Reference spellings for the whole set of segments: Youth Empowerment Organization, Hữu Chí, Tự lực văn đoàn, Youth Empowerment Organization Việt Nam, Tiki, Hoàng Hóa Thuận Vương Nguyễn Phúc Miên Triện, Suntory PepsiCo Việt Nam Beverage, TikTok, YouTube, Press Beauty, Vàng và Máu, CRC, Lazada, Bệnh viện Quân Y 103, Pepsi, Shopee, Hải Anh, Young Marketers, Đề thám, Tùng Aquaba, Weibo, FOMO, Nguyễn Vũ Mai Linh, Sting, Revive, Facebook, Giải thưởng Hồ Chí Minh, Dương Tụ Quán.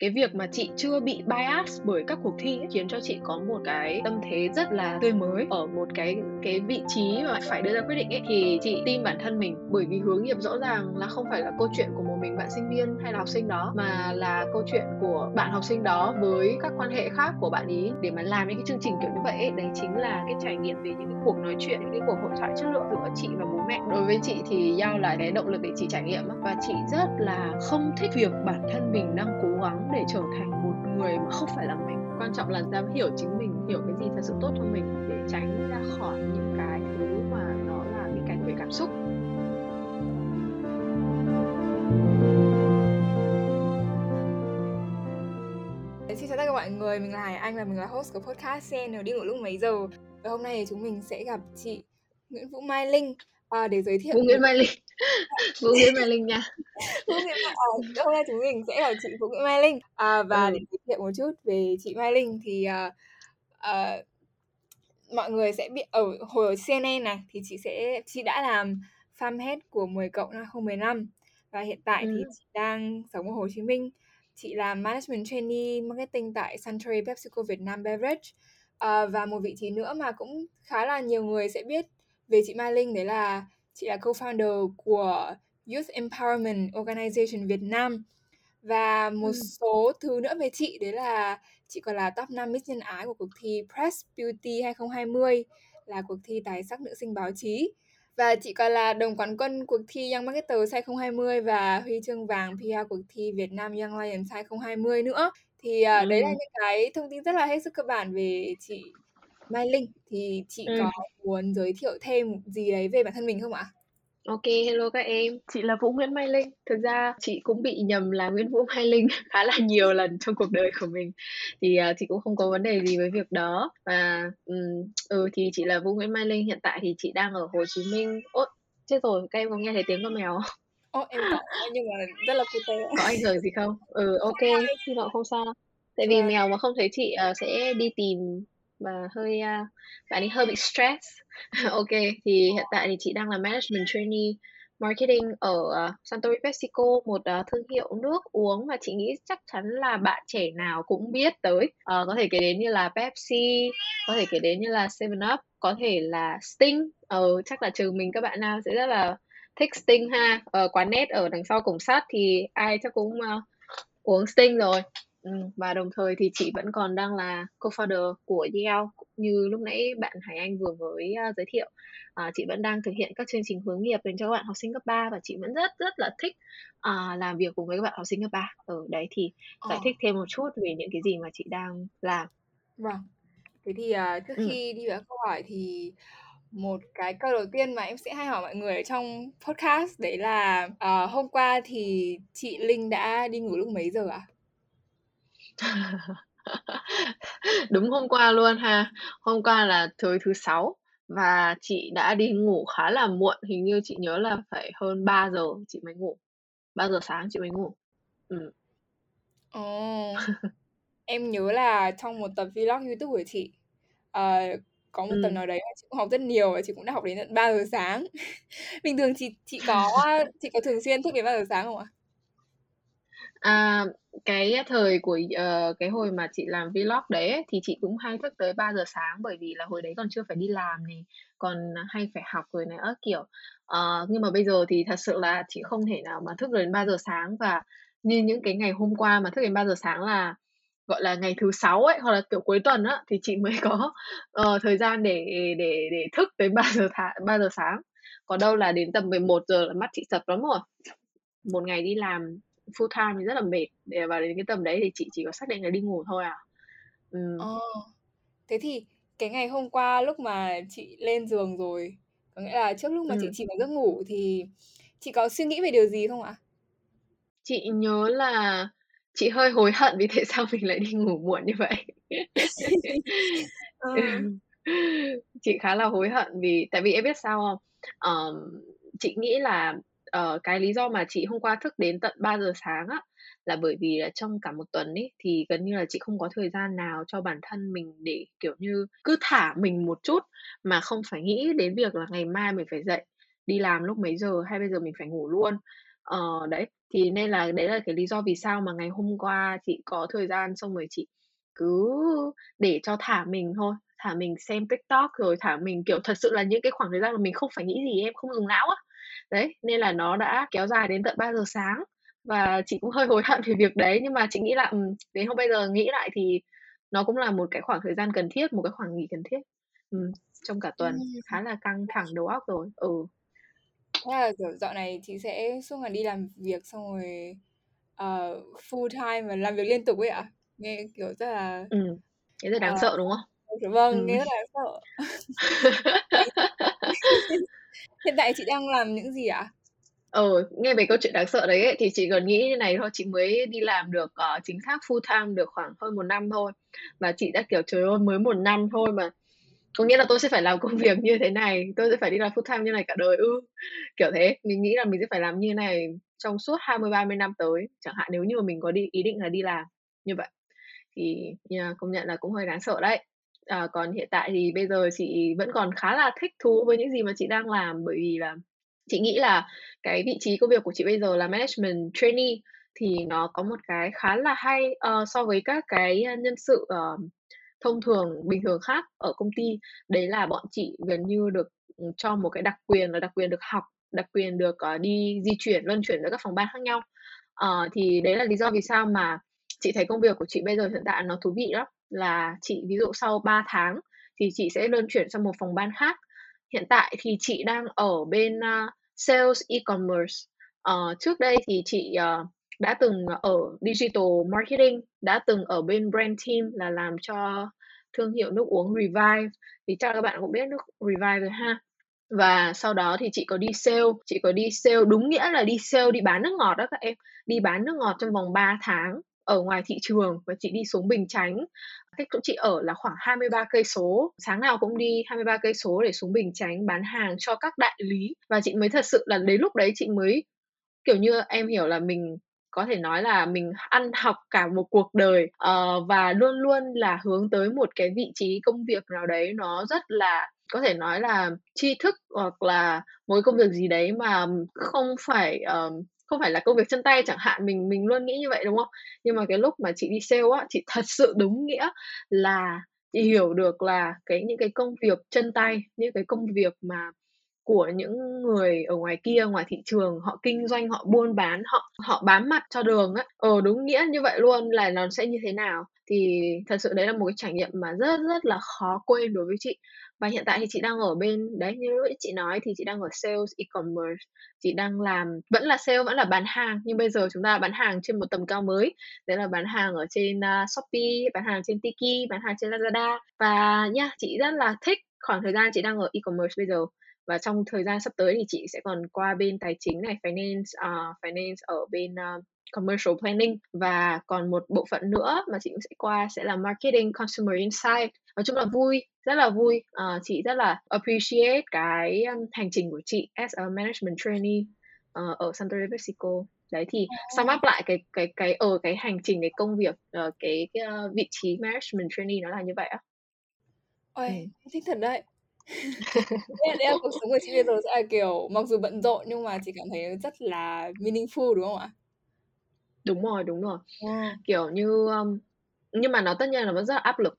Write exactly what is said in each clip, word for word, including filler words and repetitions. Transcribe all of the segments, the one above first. Cái việc mà chị chưa bị bias bởi các cuộc thi ấy, khiến cho chị có một cái tâm thế rất là tươi mới ở một cái cái vị trí mà phải đưa ra quyết định ấy, thì chị tin bản thân mình, bởi vì hướng nghiệp rõ ràng là không phải là câu chuyện của một mình bạn sinh viên hay là học sinh đó, mà là câu chuyện của bạn học sinh đó với các quan hệ khác của bạn ý để mà làm những cái chương trình kiểu như vậy ấy. Đấy chính là cái trải nghiệm về những cái cuộc nói chuyện, những cái cuộc hội thoại chất lượng giữa chị và bố mẹ. Đối với chị thì Young là cái động lực để chị trải nghiệm, và chị rất là không thích việc bản thân mình đang cố gắng để trở thành một người mà không phải là mình. Quan trọng là dám hiểu chính mình, hiểu cái gì thật sự tốt cho mình để tránh ra khỏi những cái thứ mà nó là bị cạnh về cảm xúc. Xin chào tất cả mọi người, mình là Anh và mình là host của podcast xê en Đi Ngủ Lúc Mấy Giờ. Và hôm nay chúng mình sẽ gặp chị Nguyễn Vũ Mai Linh à, để giới thiệu Vũ Nguyễn Mai Linh Vũ Nguyễn Mai Linh nha. Vũ Nguyễn Mai Linh. Hôm nay chúng mình sẽ gặp chị Vũ Nguyễn Mai Linh à, và ừ. để giới thiệu một chút về chị Mai Linh thì à, à, mọi người sẽ biết ở hồi ở xê en en này thì chị sẽ chị đã làm farmhead của mười cộng năm hai không một năm, và hiện tại ừ. thì chị đang sống ở Hồ Chí Minh. Chị làm Management Trainee Marketing tại Suntory PepsiCo Việt Nam Beverage. À, và một vị trí nữa mà cũng khá là nhiều người sẽ biết về chị Mai Linh, đấy là chị là co-founder của Youth Empowerment Organization Việt Nam. Và một ừ. số thứ nữa về chị, đấy là chị còn là top năm Miss Nhân Ái của cuộc thi Press Beauty hai không hai không, là cuộc thi tài sắc nữ sinh báo chí. Và chị còn là đồng quán quân cuộc thi Young Marketers hai không hai không và huy chương vàng pê e rờ cuộc thi Việt Nam Young Lions hai không hai không nữa. Thì uh, ừ. đấy là những cái thông tin rất là hết sức cơ bản về chị Mai Linh. Thì chị ừ. có muốn giới thiệu thêm gì đấy về bản thân mình không ạ? Ok, hello các em. Chị là Vũ Nguyễn Mai Linh. Thực ra chị cũng bị nhầm là Nguyễn Vũ Mai Linh khá là nhiều lần trong cuộc đời của mình. Thì uh, chị cũng không có vấn đề gì với việc đó. Và um, ừ thì chị là Vũ Nguyễn Mai Linh. Hiện tại thì chị đang ở Hồ Chí Minh. Ôi, chết rồi, các em có nghe thấy tiếng con mèo không? Ồ, em có, nhưng mà rất là cute. Có ảnh hưởng gì không? Ừ, ok, hy vọng không sao. Tại vì yeah. mèo mà không thấy chị uh, sẽ đi tìm và hơi uh, bạn ấy hơi bị stress. Ok, thì hiện tại thì chị đang là Management Trainee Marketing ở uh, Suntory PepsiCo, một uh, thương hiệu nước uống mà chị nghĩ chắc chắn là bạn trẻ nào cũng biết tới. Uh, có thể kể đến như là Pepsi, có thể kể đến như là seven up, có thể là Sting. Uh, chắc là trừ mình các bạn nào sẽ rất là thích Sting ha. Ở quán nét ở đằng sau cổng sắt thì ai chắc cũng uh, uống Sting rồi. Ừ, và đồng thời thì chị vẫn còn đang là co-founder của Young, như lúc nãy bạn Hải Anh vừa mới uh, giới thiệu. uh, Chị vẫn đang thực hiện các chương trình hướng nghiệp dành cho các bạn học sinh cấp ba, và chị vẫn rất rất là thích uh, làm việc cùng với các bạn học sinh cấp ba. Ở đấy thì giải thích thêm một chút về những cái gì mà chị đang làm. Vâng, thế thì uh, trước khi ừ. đi vào câu hỏi thì một cái câu đầu tiên mà em sẽ hay hỏi mọi người ở trong podcast, đấy là uh, hôm qua thì chị Linh đã đi ngủ lúc mấy giờ ạ? À? Đúng hôm qua luôn ha. Hôm qua là tối thứ sáu và chị đã đi ngủ khá là muộn. Hình như chị nhớ là phải hơn ba giờ chị mới ngủ. ba giờ sáng chị mới ngủ. Ừ. Oh, em nhớ là trong một tập vlog YouTube của chị uh, có một ừ. tập nào đấy mà chị cũng học rất nhiều, và chị cũng đã học đến tận ba giờ sáng. Bình thường chị chị có chị có thường xuyên thức đến ba giờ sáng không ạ? À, cái thời của uh, cái hồi mà chị làm vlog đấy ấy, thì chị cũng hay thức tới ba giờ sáng, bởi vì là hồi đấy còn chưa phải đi làm này, còn hay phải học rồi này ớ kiểu uh, nhưng mà bây giờ thì thật sự là chị không thể nào mà thức đến ba giờ sáng. Và như những cái ngày hôm qua mà thức đến ba giờ sáng là gọi là ngày thứ sáu ấy, hoặc là kiểu cuối tuần á, thì chị mới có uh, thời gian để để để thức tới ba giờ thả, ba giờ sáng. Còn đâu là đến tầm mười một giờ là mắt chị sập lắm rồi. Một ngày đi làm full time thì rất là mệt, để vào đến cái tầm đấy thì chị chỉ có xác định là đi ngủ thôi à. ừ. Oh, thế thì cái ngày hôm qua lúc mà chị lên giường rồi, có nghĩa là trước lúc mà ừ. chị chỉ vào giấc ngủ, thì chị có suy nghĩ về điều gì không ạ? Chị nhớ là chị hơi hối hận vì tại sao mình lại đi ngủ muộn như vậy. uh. Chị khá là hối hận vì, tại vì em biết sao không, um, chị nghĩ là Uh, cái lý do mà chị hôm qua thức đến tận ba giờ sáng á, là bởi vì là trong cả một tuần ấy, thì gần như là chị không có thời gian nào cho bản thân mình để kiểu như cứ thả mình một chút mà không phải nghĩ đến việc là ngày mai mình phải dậy đi làm lúc mấy giờ hay bây giờ mình phải ngủ luôn. Ờ, đấy, thì nên là đấy là cái lý do vì sao mà ngày hôm qua chị có thời gian, xong rồi chị cứ để cho thả mình thôi, thả mình xem TikTok rồi thả mình kiểu thật sự là những cái khoảng thời gian mà mình không phải nghĩ gì, em không dùng não á. Đấy, nên là nó đã kéo dài đến tận ba giờ sáng và chị cũng hơi hối hận về việc đấy, nhưng mà chị nghĩ là ừ, đến hôm bây giờ nghĩ lại thì nó cũng là một cái khoảng thời gian cần thiết, một cái khoảng nghỉ cần thiết. Ừ, trong cả tuần khá là căng thẳng đầu óc rồi. Ừ. Thế là kiểu dạo này chị sẽ suốt ngày đi làm việc xong rồi uh, full time và làm việc liên tục ấy ạ? À? Nghe kiểu rất là... Ừ, thế rất đáng uh, sợ đúng không? Vâng, ừ. Nghe rất đáng sợ. Hiện tại chị đang làm những gì ạ? À? Ờ, nghe về câu chuyện đáng sợ đấy ấy, thì chị gần nghĩ như này thôi, chị mới đi làm được uh, chính xác full time được khoảng hơn một năm thôi. Và chị đã kiểu trời ơi mới một năm thôi mà. Có nghĩa là tôi sẽ phải làm công việc như thế này, tôi sẽ phải đi làm full time như này cả đời ư? Ừ. Kiểu thế, mình nghĩ là mình sẽ phải làm như này trong suốt hai mươi ba mươi năm tới, chẳng hạn nếu như mà mình có đi ý định là đi làm như vậy. Thì yeah, công nhận là cũng hơi đáng sợ đấy. À, còn hiện tại thì bây giờ chị vẫn còn khá là thích thú với những gì mà chị đang làm, bởi vì là chị nghĩ là cái vị trí công việc của chị bây giờ là management trainee thì nó có một cái khá là hay uh, so với các cái nhân sự uh, thông thường bình thường khác ở công ty. Đấy là bọn chị gần như được cho một cái đặc quyền là đặc quyền được học, đặc quyền được uh, đi di chuyển, luân chuyển giữa các phòng ban khác nhau. Uh, thì đấy là lý do vì sao mà chị thấy công việc của chị bây giờ hiện tại nó thú vị lắm. Là chị ví dụ sau ba tháng thì chị sẽ luân chuyển sang một phòng ban khác. Hiện tại thì chị đang ở bên uh, sales e-commerce. Uh, trước đây thì chị uh, đã từng ở digital marketing, đã từng ở bên brand team là làm cho thương hiệu nước uống Revive. Thì chắc các bạn cũng biết nước Revive rồi ha. Và sau đó thì chị có đi sale, chị có đi sale đúng nghĩa là đi sale, đi bán nước ngọt đó các em. Đi bán nước ngọt trong vòng ba tháng ở ngoài thị trường, và chị đi xuống Bình Chánh. Cách chỗ chị ở là khoảng hai mươi ba cây số. Sáng nào cũng đi hai mươi ba cây số để xuống Bình Chánh bán hàng cho các đại lý. Và chị mới thật sự là đến lúc đấy chị mới kiểu như em hiểu là mình có thể nói là mình ăn học cả một cuộc đời, uh, và luôn luôn là hướng tới một cái vị trí công việc nào đấy nó rất là có thể nói là tri thức, hoặc là một công việc gì đấy mà không phải uh, không phải là công việc chân tay chẳng hạn, mình mình luôn nghĩ như vậy đúng không? Nhưng mà cái lúc mà chị đi sale á, chị thật sự đúng nghĩa là chị hiểu được là cái những cái công việc chân tay, những cái công việc mà của những người ở ngoài kia, ngoài thị trường, họ kinh doanh, họ buôn bán, họ họ bám mặt cho đường á, ờ đúng nghĩa như vậy luôn, là nó sẽ như thế nào. Thì thật sự đấy là một cái trải nghiệm mà rất rất là khó quên đối với chị. Và hiện tại thì chị đang ở bên đấy, như lúc chị nói thì chị đang ở sales e-commerce, chị đang làm vẫn là sale, vẫn là bán hàng, nhưng bây giờ chúng ta bán hàng trên một tầm cao mới, đấy là bán hàng ở trên uh, Shopee, bán hàng trên Tiki, bán hàng trên Lazada. Và nha, yeah, chị rất là thích khoảng thời gian chị đang ở e-commerce bây giờ. Và trong thời gian sắp tới thì chị sẽ còn qua bên tài chính này, finance, uh, finance ở bên uh, commercial planning. Và còn một bộ phận nữa mà chị cũng sẽ qua sẽ là marketing, consumer insight. Nói chung là vui, rất là vui. Uh, chị rất là appreciate cái um, hành trình của chị as a management trainee uh, ở Suntory PepsiCo. Đấy thì sum up lại cái cái cái ở cái, cái hành trình, cái công việc, uh, cái, cái uh, vị trí management trainee nó là như vậy á. Ôi, ừ. Thích thật đấy. Đây là cuộc sống của chị bây giờ sẽ là kiểu mặc dù bận rộn nhưng mà chị cảm thấy rất là meaningful đúng không ạ? Đúng rồi, đúng rồi. Yeah. Kiểu như nhưng mà nó tất nhiên là vẫn rất là áp lực.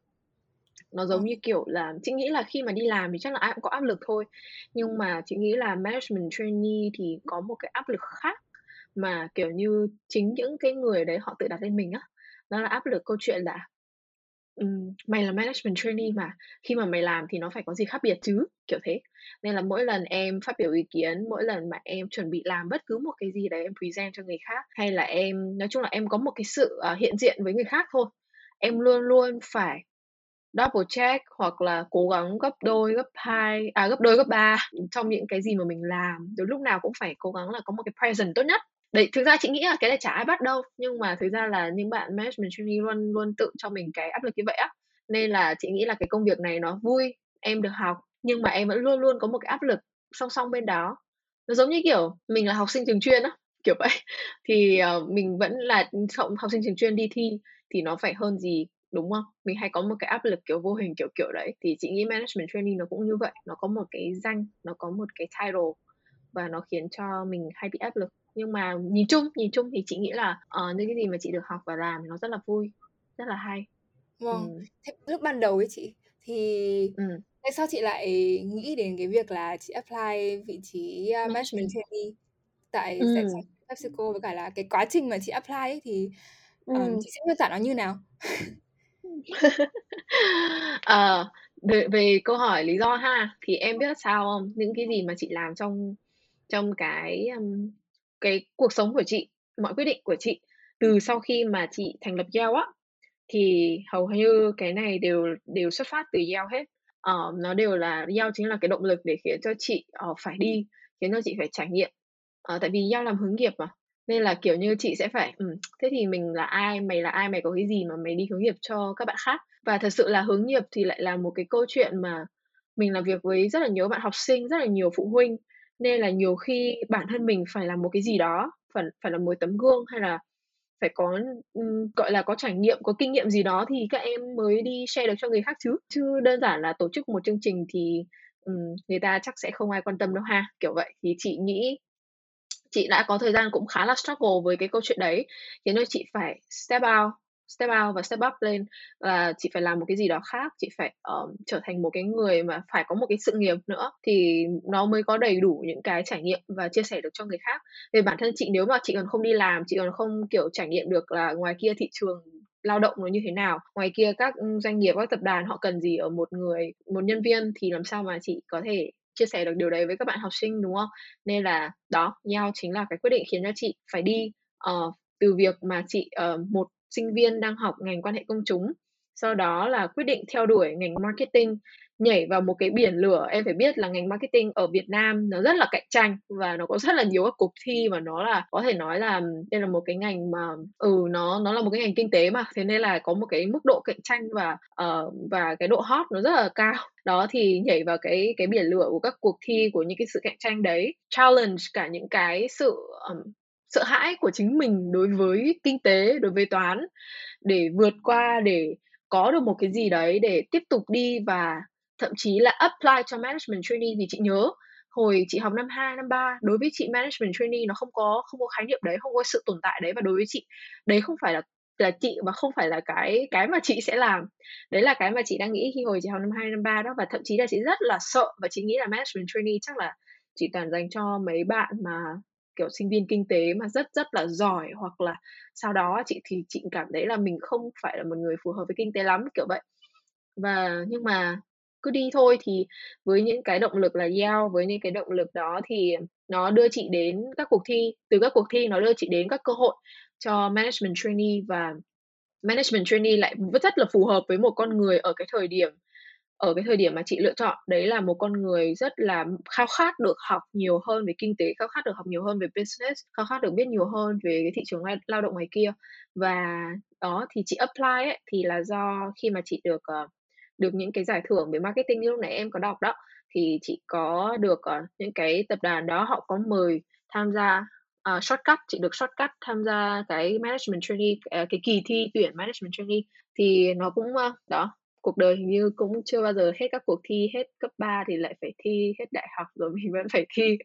Nó giống như kiểu là chị nghĩ là khi mà đi làm thì chắc là ai cũng có áp lực thôi. Nhưng mà chị nghĩ là management trainee thì có một cái áp lực khác mà kiểu như chính những cái người đấy họ tự đặt lên mình á. Đó là áp lực câu chuyện là mày là management trainee mà, khi mà mày làm thì nó phải có gì khác biệt chứ, kiểu thế. Nên là mỗi lần em phát biểu ý kiến, mỗi lần mà em chuẩn bị làm bất cứ một cái gì đấy, em present cho người khác, hay là em nói chung là em có một cái sự uh, hiện diện với người khác thôi, em luôn luôn phải double check hoặc là cố gắng gấp đôi, gấp hai, à gấp đôi, gấp ba trong những cái gì mà mình làm. Rồi lúc nào cũng phải cố gắng là có một cái present tốt nhất. Đấy, thực ra chị nghĩ là cái này chả ai bắt đâu, nhưng mà thực ra là những bạn management trainee luôn luôn tự cho mình cái áp lực như vậy á. Nên là chị nghĩ là cái công việc này nó vui, em được học, nhưng mà em vẫn luôn luôn có một cái áp lực song song bên đó. Nó giống như kiểu mình là học sinh trường chuyên á, kiểu vậy. Thì uh, mình vẫn là học sinh trường chuyên đi thi thì nó phải hơn gì, đúng không? Mình hay có một cái áp lực kiểu vô hình kiểu kiểu đấy. Thì chị nghĩ management trainee nó cũng như vậy, nó có một cái danh, nó có một cái title và nó khiến cho mình hay bị áp lực. Nhưng mà nhìn chung, nhìn chung thì chị nghĩ là uh, những cái gì mà chị được học và làm nó rất là vui, rất là hay. Wow. Ừ. Thế lúc ban đầu ấy chị thì ừ. tại sao chị lại nghĩ đến cái việc là chị apply vị trí uh, management trainee tại ừ. PepsiCo, với cả là cái quá trình mà chị apply ấy thì um, ừ. chị sẽ miêu tả nó như nào? À, về, về câu hỏi lý do ha, thì em biết sao không? Những cái gì mà chị làm trong trong cái um, cái cuộc sống của chị, mọi quyết định của chị từ sau khi mà chị thành lập Yale á, thì hầu như cái này đều đều xuất phát từ Yale hết. Uh, nó đều là Yale chính là cái động lực để khiến cho chị uh, phải đi, khiến cho chị phải trải nghiệm. Uh, tại vì Yale làm hướng nghiệp mà, nên là kiểu như chị sẽ phải ừ, thế thì mình là ai, mày là ai, mày có cái gì mà mày đi hướng nghiệp cho các bạn khác. Và thật sự là hướng nghiệp thì lại là một cái câu chuyện mà mình làm việc với rất là nhiều bạn học sinh, rất là nhiều phụ huynh, nên là nhiều khi bản thân mình phải làm một cái gì đó, phải, phải là một tấm gương, hay là phải có gọi là có trải nghiệm, có kinh nghiệm gì đó thì các em mới đi share được cho người khác chứ. Chứ đơn giản là tổ chức một chương trình thì um, người ta chắc sẽ không ai quan tâm đâu ha, kiểu vậy. Thì chị nghĩ chị đã có thời gian cũng khá là struggle với cái câu chuyện đấy, khiến cho chị phải step out, step out và step up lên, và chị phải làm một cái gì đó khác, chị phải um, trở thành một cái người mà phải có một cái sự nghiệp nữa, thì nó mới có đầy đủ những cái trải nghiệm và chia sẻ được cho người khác. Về bản thân chị, nếu mà chị còn không đi làm, chị còn không kiểu trải nghiệm được là ngoài kia thị trường lao động nó như thế nào, ngoài kia các doanh nghiệp, các tập đoàn họ cần gì ở một người, một nhân viên, thì làm sao mà chị có thể chia sẻ được điều đấy với các bạn học sinh, đúng không? Nên là đó, nhau chính là cái quyết định khiến cho chị phải đi uh, từ việc mà chị uh, một sinh viên đang học ngành quan hệ công chúng, sau đó là quyết định theo đuổi ngành marketing, nhảy vào một cái biển lửa. Em phải biết là ngành marketing ở Việt Nam nó rất là cạnh tranh và nó có rất là nhiều các cuộc thi, mà nó là có thể nói là đây là một cái ngành mà ừ nó nó là một cái ngành kinh tế mà, thế nên là có một cái mức độ cạnh tranh và uh, và cái độ hot nó rất là cao. Đó, thì nhảy vào cái cái biển lửa của các cuộc thi, của những cái sự cạnh tranh đấy, challenge cả những cái sự um, sợ hãi của chính mình đối với kinh tế, đối với toán, để vượt qua, để có được một cái gì đấy để tiếp tục đi. Và thậm chí là apply cho management trainee, thì chị nhớ hồi chị học năm hai, năm ba, đối với chị management trainee nó không có không có khái niệm đấy, không có sự tồn tại đấy. Và đối với chị, đấy không phải là là chị, và không phải là cái cái mà chị sẽ làm. Đấy là cái mà chị đang nghĩ khi hồi chị học năm hai, năm ba đó. Và thậm chí là chị rất là sợ, và chị nghĩ là management trainee chắc là chỉ toàn dành cho mấy bạn mà kiểu sinh viên kinh tế mà rất rất là giỏi, hoặc là sau đó chị thì chị cảm thấy là mình không phải là một người phù hợp với kinh tế lắm, kiểu vậy. Và nhưng mà cứ đi thôi, thì với những cái động lực là Yale, với những cái động lực đó thì nó đưa chị đến các cuộc thi, từ các cuộc thi nó đưa chị đến các cơ hội cho management trainee. Và management trainee lại rất là phù hợp với một con người ở cái thời điểm ở cái thời điểm mà chị lựa chọn. Đấy là một con người rất là khao khát được học nhiều hơn về kinh tế, khao khát được học nhiều hơn về business, khao khát được biết nhiều hơn về cái thị trường lao động ngoài kia. Và đó, thì chị apply ấy, thì là do khi mà chị được được những cái giải thưởng về marketing như lúc nãy em có đọc đó, thì chị có được những cái tập đoàn đó họ có mời tham gia uh, shortcut, chị được shortcut tham gia cái management trainee, uh, cái kỳ thi tuyển management trainee. Thì nó cũng uh, đó, cuộc đời hình như cũng chưa bao giờ hết các cuộc thi, hết cấp ba thì lại phải thi, hết đại học rồi mình vẫn phải thi.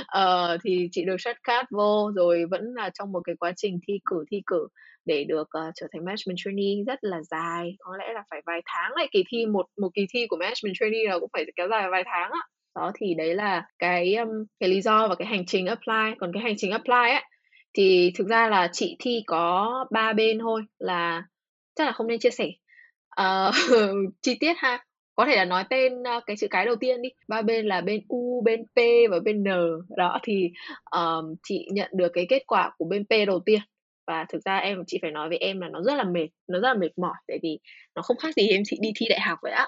uh, thì chị được shortcut vô, rồi vẫn là trong một cái quá trình thi cử thi cử để được uh, trở thành management trainee rất là dài, có lẽ là phải vài tháng lại kỳ thi, một một kỳ thi của management trainee là cũng phải kéo dài vài tháng á. Đó, thì đấy là cái um, cái lý do và cái hành trình apply. Còn cái hành trình apply ấy thì thực ra là chị thi có ba bên thôi, là chắc là không nên chia sẻ Uh, chi tiết ha, có thể là nói tên uh, cái chữ cái đầu tiên đi. Ba bên là bên U, bên P và bên N đó. Thì um, chị nhận được cái kết quả của bên P đầu tiên, và thực ra em chị phải nói với em là nó rất là mệt, nó rất là mệt mỏi, tại vì nó không khác gì em chị đi thi đại học vậy á.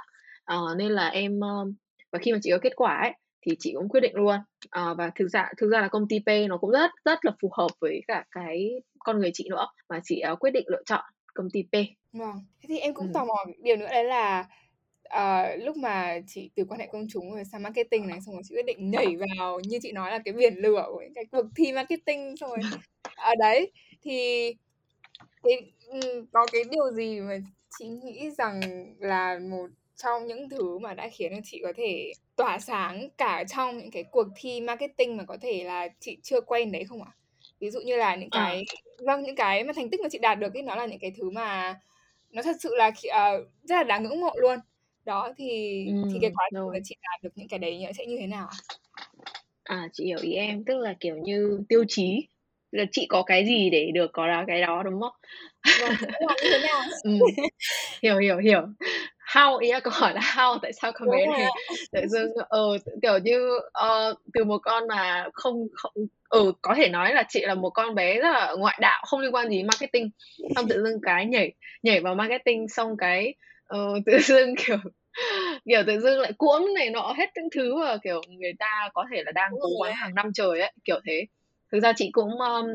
Uh, nên là em um, và khi mà chị có kết quả ấy thì chị cũng quyết định luôn. Uh, và thực ra thực ra là công ty P nó cũng rất rất là phù hợp với cả cái con người chị nữa, mà chị uh, quyết định lựa chọn công ty P. Wow. Thế thì em cũng ừ. tò mò điều nữa, đấy là uh, lúc mà chị từ quan hệ công chúng rồi sang marketing này, xong rồi chị quyết định nhảy vào như chị nói là cái biển lửa của cái cuộc thi marketing rồi. À, đấy thì cái, có cái điều gì mà chị nghĩ rằng là một trong những thứ mà đã khiến chị có thể tỏa sáng cả trong những cái cuộc thi marketing mà có thể là chị chưa quen đấy không ạ? À? Ví dụ như là những cái à. vâng những cái mà thành tích mà chị đạt được ấy, nó là những cái thứ mà nó thật sự là uh, rất là đáng ngưỡng mộ luôn. Đó thì ừ, thì cái quá trình chị đạt được những cái đấy sẽ như thế nào ạ? À, chị hiểu ý em, tức là kiểu như tiêu chí là chị có cái gì để được có đó, cái đó đúng không? Vâng, đúng như thế nào? ừ. Hiểu hiểu hiểu. How, ý là câu hỏi là how, tại sao con bé này tự dưng ờ kiểu như uh, từ một con mà không không ờ ừ, có thể nói là chị là một con bé rất là ngoại đạo, không liên quan gì marketing, xong tự dưng cái nhảy nhảy vào marketing, xong cái uh, tự dưng kiểu kiểu tự dưng lại cuỗng này nọ hết những thứ mà kiểu người ta có thể là đang cố gắng hàng năm trời ấy, kiểu thế. Thực ra chị cũng um,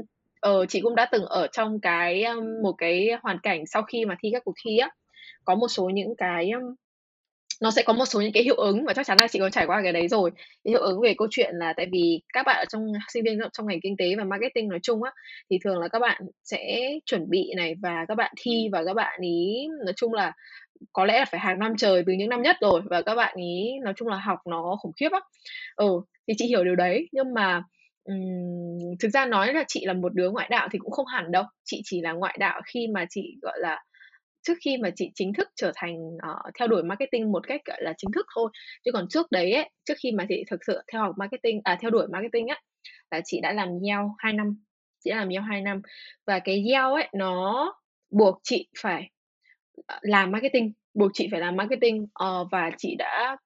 uh, chị cũng đã từng ở trong cái um, một cái hoàn cảnh sau khi mà thi các cuộc thi á, có một số những cái nó sẽ có một số những cái hiệu ứng và chắc chắn là chị có trải qua cái đấy rồi. Cái hiệu ứng về câu chuyện là tại vì các bạn ở trong sinh viên trong ngành kinh tế và marketing nói chung á, thì thường là các bạn sẽ chuẩn bị này và các bạn thi và các bạn ý nói chung là có lẽ là phải hàng năm trời từ những năm nhất rồi, và các bạn ý nói chung là học nó khủng khiếp á. Ừ thì chị hiểu điều đấy, nhưng mà um, thực ra nói là chị là một đứa ngoại đạo thì cũng không hẳn đâu. Chị chỉ là ngoại đạo khi mà chị gọi là trước khi mà chị chính thức trở thành uh, theo đuổi marketing một cách gọi là chính thức thôi, chứ còn trước đấy ấy, trước khi mà chị thực sự theo học marketing à theo đuổi marketing ấy, là chị đã làm gieo hai năm, chị đã làm gieo hai năm và cái gieo ấy nó buộc chị phải làm marketing, buộc chị phải làm marketing uh, và chị đã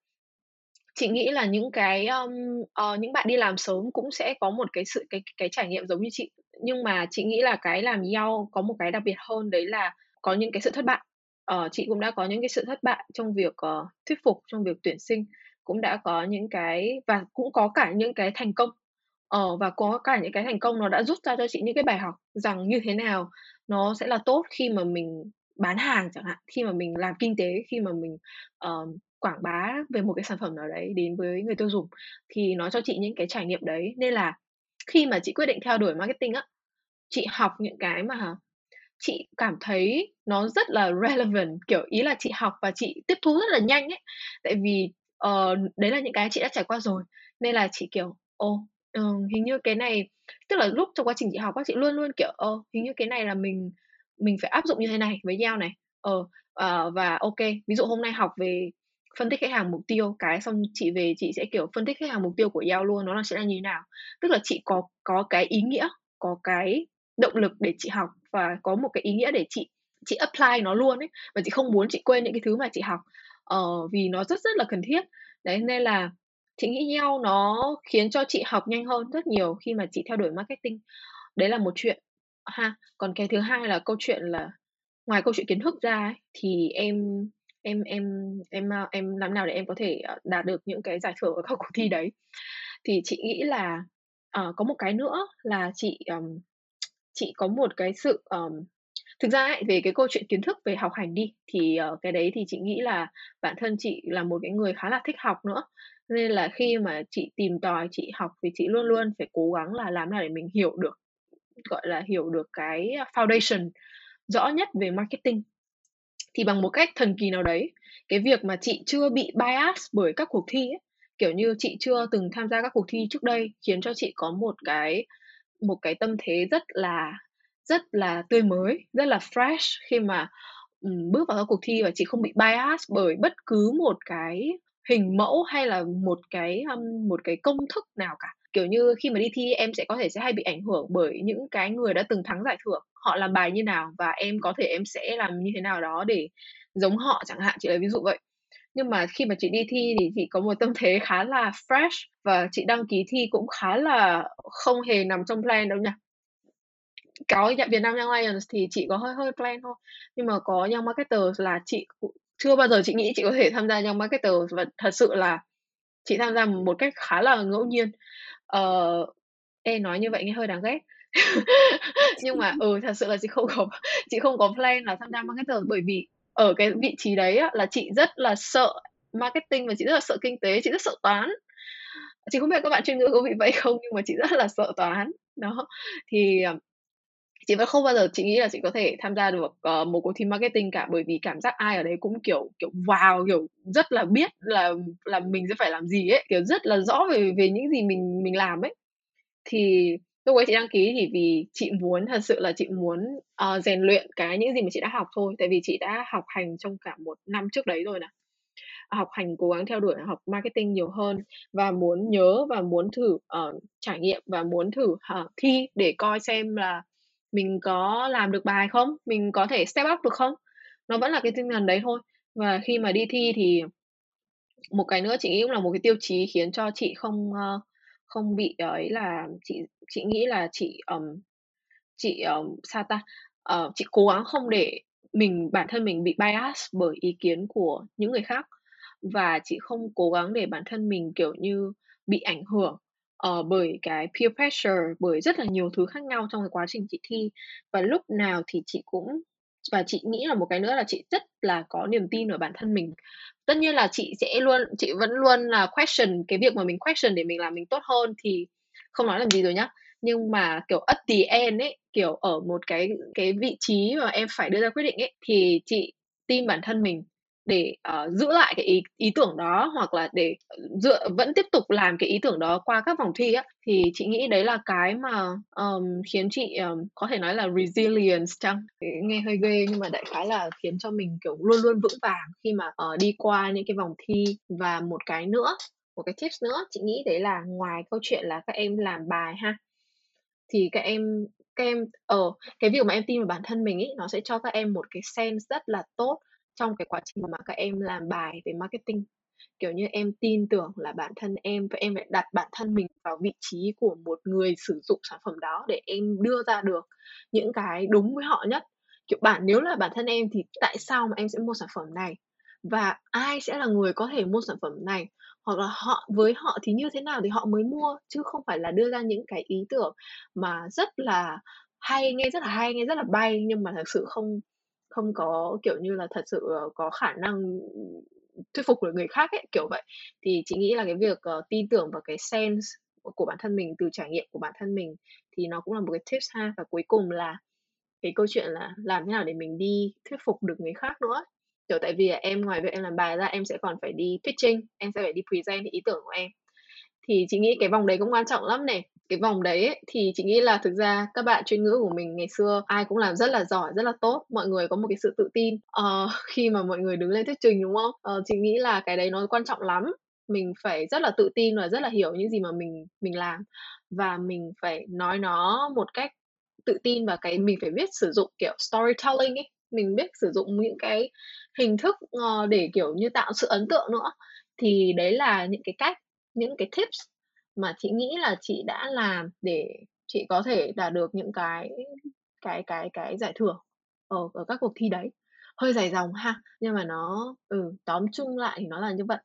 chị nghĩ là những cái um, uh, những bạn đi làm sớm cũng sẽ có một cái sự cái cái trải nghiệm giống như chị, nhưng mà chị nghĩ là cái làm gieo có một cái đặc biệt hơn, đấy là có những cái sự thất bại. Ờ, chị cũng đã có những cái sự thất bại trong việc uh, thuyết phục, trong việc tuyển sinh, cũng đã có những cái và cũng có cả những cái thành công. Ờ, và có cả những cái thành công nó đã rút ra cho chị những cái bài học rằng như thế nào nó sẽ là tốt khi mà mình bán hàng chẳng hạn, khi mà mình làm kinh tế, khi mà mình uh, quảng bá về một cái sản phẩm nào đấy đến với người tiêu dùng, thì nó cho chị những cái trải nghiệm đấy. Nên là khi mà chị quyết định theo đuổi marketing á, chị học những cái mà chị cảm thấy nó rất là relevant, kiểu ý là chị học và chị tiếp thu rất là nhanh ấy, tại vì uh, đấy là những cái chị đã trải qua rồi, nên là chị kiểu ồ oh, uh, hình như cái này, tức là lúc trong quá trình chị học á, chị luôn luôn kiểu ồ oh, hình như cái này là mình mình phải áp dụng như thế này với gieo này, ờ uh, uh, và ok, ví dụ hôm nay học về phân tích khách hàng mục tiêu, cái xong chị về chị sẽ kiểu phân tích khách hàng mục tiêu của gieo luôn, nó là sẽ là như thế nào, tức là chị có có cái ý nghĩa, có cái động lực để chị học và có một cái ý nghĩa để chị chị apply nó luôn ấy, và chị không muốn chị quên những cái thứ mà chị học uh, vì nó rất rất là cần thiết đấy. Nên là chị nghĩ nhau nó khiến cho chị học nhanh hơn rất nhiều khi mà chị theo đuổi marketing, đấy là một chuyện ha. Còn cái thứ hai là câu chuyện là ngoài câu chuyện kiến thức ra ấy, thì em em em em em làm nào để em có thể đạt được những cái giải thưởng ở các cuộc thi đấy, thì chị nghĩ là uh, có một cái nữa là chị um, chị có một cái sự um, thực ra ấy, về cái câu chuyện kiến thức về học hành đi, thì uh, cái đấy thì chị nghĩ là bản thân chị là một cái người khá là thích học nữa, nên là khi mà chị tìm tòi, chị học thì chị luôn luôn phải cố gắng là làm nào để mình hiểu được, gọi là hiểu được cái foundation rõ nhất về marketing. Thì bằng một cách thần kỳ nào đấy, cái việc mà chị chưa bị bias bởi các cuộc thi ấy, kiểu như chị chưa từng tham gia các cuộc thi trước đây, khiến cho chị có một cái một cái tâm thế rất là rất là tươi mới, rất là fresh khi mà um, bước vào các cuộc thi, và chị không bị bias bởi bất cứ một cái hình mẫu hay là một cái um, một cái công thức nào cả. Kiểu như khi mà đi thi em sẽ có thể sẽ hay bị ảnh hưởng bởi những cái người đã từng thắng giải thưởng, họ làm bài như nào và em có thể em sẽ làm như thế nào đó để giống họ chẳng hạn, chị lấy ví dụ vậy. Nhưng mà khi mà chị đi thi thì chị có một tâm thế khá là fresh, và chị đăng ký thi cũng khá là không hề nằm trong plan đâu nha. Có Việt Nam Young Lions thì chị có hơi hơi plan thôi, nhưng mà có Young Marketers là chị chưa bao giờ chị nghĩ chị có thể tham gia Young Marketers, và thật sự là chị tham gia một cách khá là ngẫu nhiên. Ờ, ê, nói như vậy nghe hơi đáng ghét nhưng mà ừ thật sự là chị không có chị không có plan là tham gia Marketers, bởi vì ở cái vị trí đấy á, là chị rất là sợ marketing và chị rất là sợ kinh tế, chị rất sợ toán. Chị không biết các bạn chuyên ngữ có bị vậy không, nhưng mà chị rất là sợ toán. Đó, thì chị vẫn không bao giờ chị nghĩ là chị có thể tham gia được uh, một cuộc thi marketing cả, bởi vì cảm giác ai ở đấy cũng kiểu kiểu wow, kiểu rất là biết là là mình sẽ phải làm gì ấy, kiểu rất là rõ về về những gì mình mình làm ấy. Thì Lúc ấy chị đăng ký thì vì chị muốn, thật sự là chị muốn uh, rèn luyện cái những gì mà chị đã học thôi. Tại vì chị đã học hành trong cả một năm trước đấy rồi nè. Học hành, cố gắng theo đuổi, học marketing nhiều hơn. Và muốn nhớ và muốn thử uh, trải nghiệm và muốn thử uh, thi để coi xem là mình có làm được bài không, mình có thể step up được không. Nó vẫn là cái tinh thần đấy thôi. Và khi mà đi thi thì một cái nữa chị nghĩ cũng là một cái tiêu chí khiến cho chị không... Uh, không bị ấy là chị chị nghĩ là chị um, chị um, sao ta uh, chị cố gắng không để mình bản thân mình bị bias bởi ý kiến của những người khác, và chị không cố gắng để bản thân mình kiểu như bị ảnh hưởng uh, bởi cái peer pressure, bởi rất là nhiều thứ khác nhau trong cái quá trình chị thi. Và lúc nào thì chị cũng, và chị nghĩ là một cái nữa là chị rất là có niềm tin ở bản thân mình. Tất nhiên là chị sẽ luôn, chị vẫn luôn là question, cái việc mà mình question để mình làm mình tốt hơn thì không nói làm gì rồi nhá. Nhưng mà kiểu at the end ấy, kiểu ở một cái cái vị trí mà em phải đưa ra quyết định ấy, thì chị tin bản thân mình để uh, giữ lại cái ý, ý tưởng đó, hoặc là để dựa vẫn tiếp tục làm cái ý tưởng đó qua các vòng thi á. Thì chị nghĩ đấy là cái mà um, khiến chị um, có thể nói là resilience chăng, nghe hơi ghê nhưng mà đại khái là khiến cho mình kiểu luôn luôn vững vàng khi mà uh, đi qua những cái vòng thi. Và một cái nữa, một cái tips nữa chị nghĩ đấy là ngoài câu chuyện là các em làm bài ha, thì các em các em ở uh, cái việc mà em tin vào bản thân mình ấy, nó sẽ cho các em một cái sense rất là tốt trong cái quá trình mà các em làm bài về marketing. Kiểu như em tin tưởng là bản thân em, và em phải đặt bản thân mình vào vị trí của một người sử dụng sản phẩm đó để em đưa ra được những cái đúng với họ nhất. Kiểu bản nếu là bản thân em thì tại sao mà em sẽ mua sản phẩm này, và ai sẽ là người có thể mua sản phẩm này, hoặc là họ với họ thì như thế nào thì họ mới mua, chứ không phải là đưa ra những cái ý tưởng mà rất là hay, nghe rất là hay, nghe rất là bay, nhưng mà thật sự không không có kiểu như là thật sự có khả năng thuyết phục được người khác ấy, kiểu vậy. Thì chị nghĩ là cái việc uh, tin tưởng vào cái sense của bản thân mình, từ trải nghiệm của bản thân mình, thì nó cũng là một cái tips ha. Và cuối cùng là cái câu chuyện là làm thế nào để mình đi thuyết phục được người khác nữa. Kiểu tại vì em ngoài việc em làm bài ra, em sẽ còn phải đi pitching, em sẽ phải đi present ý tưởng của em. Thì chị nghĩ cái vòng đấy cũng quan trọng lắm này. Cái vòng đấy ấy, thì chị nghĩ là thực ra các bạn chuyên ngữ của mình ngày xưa ai cũng làm rất là giỏi, rất là tốt. Mọi người có một cái sự tự tin uh, khi mà mọi người đứng lên thuyết trình, đúng không? Uh, chị nghĩ là cái đấy nó quan trọng lắm. Mình phải rất là tự tin và rất là hiểu những gì mà mình mình làm. Và mình phải nói nó một cách tự tin, và cái mình phải biết sử dụng kiểu storytelling ấy. Mình biết sử dụng những cái hình thức uh, để kiểu như tạo sự ấn tượng nữa. Thì đấy là những cái cách, những cái tips mà chị nghĩ là chị đã làm để chị có thể đạt được những cái cái cái cái giải thưởng ở, ở các cuộc thi đấy. Hơi dài dòng ha, nhưng mà nó ừ, tóm chung lại thì nó là như vậy.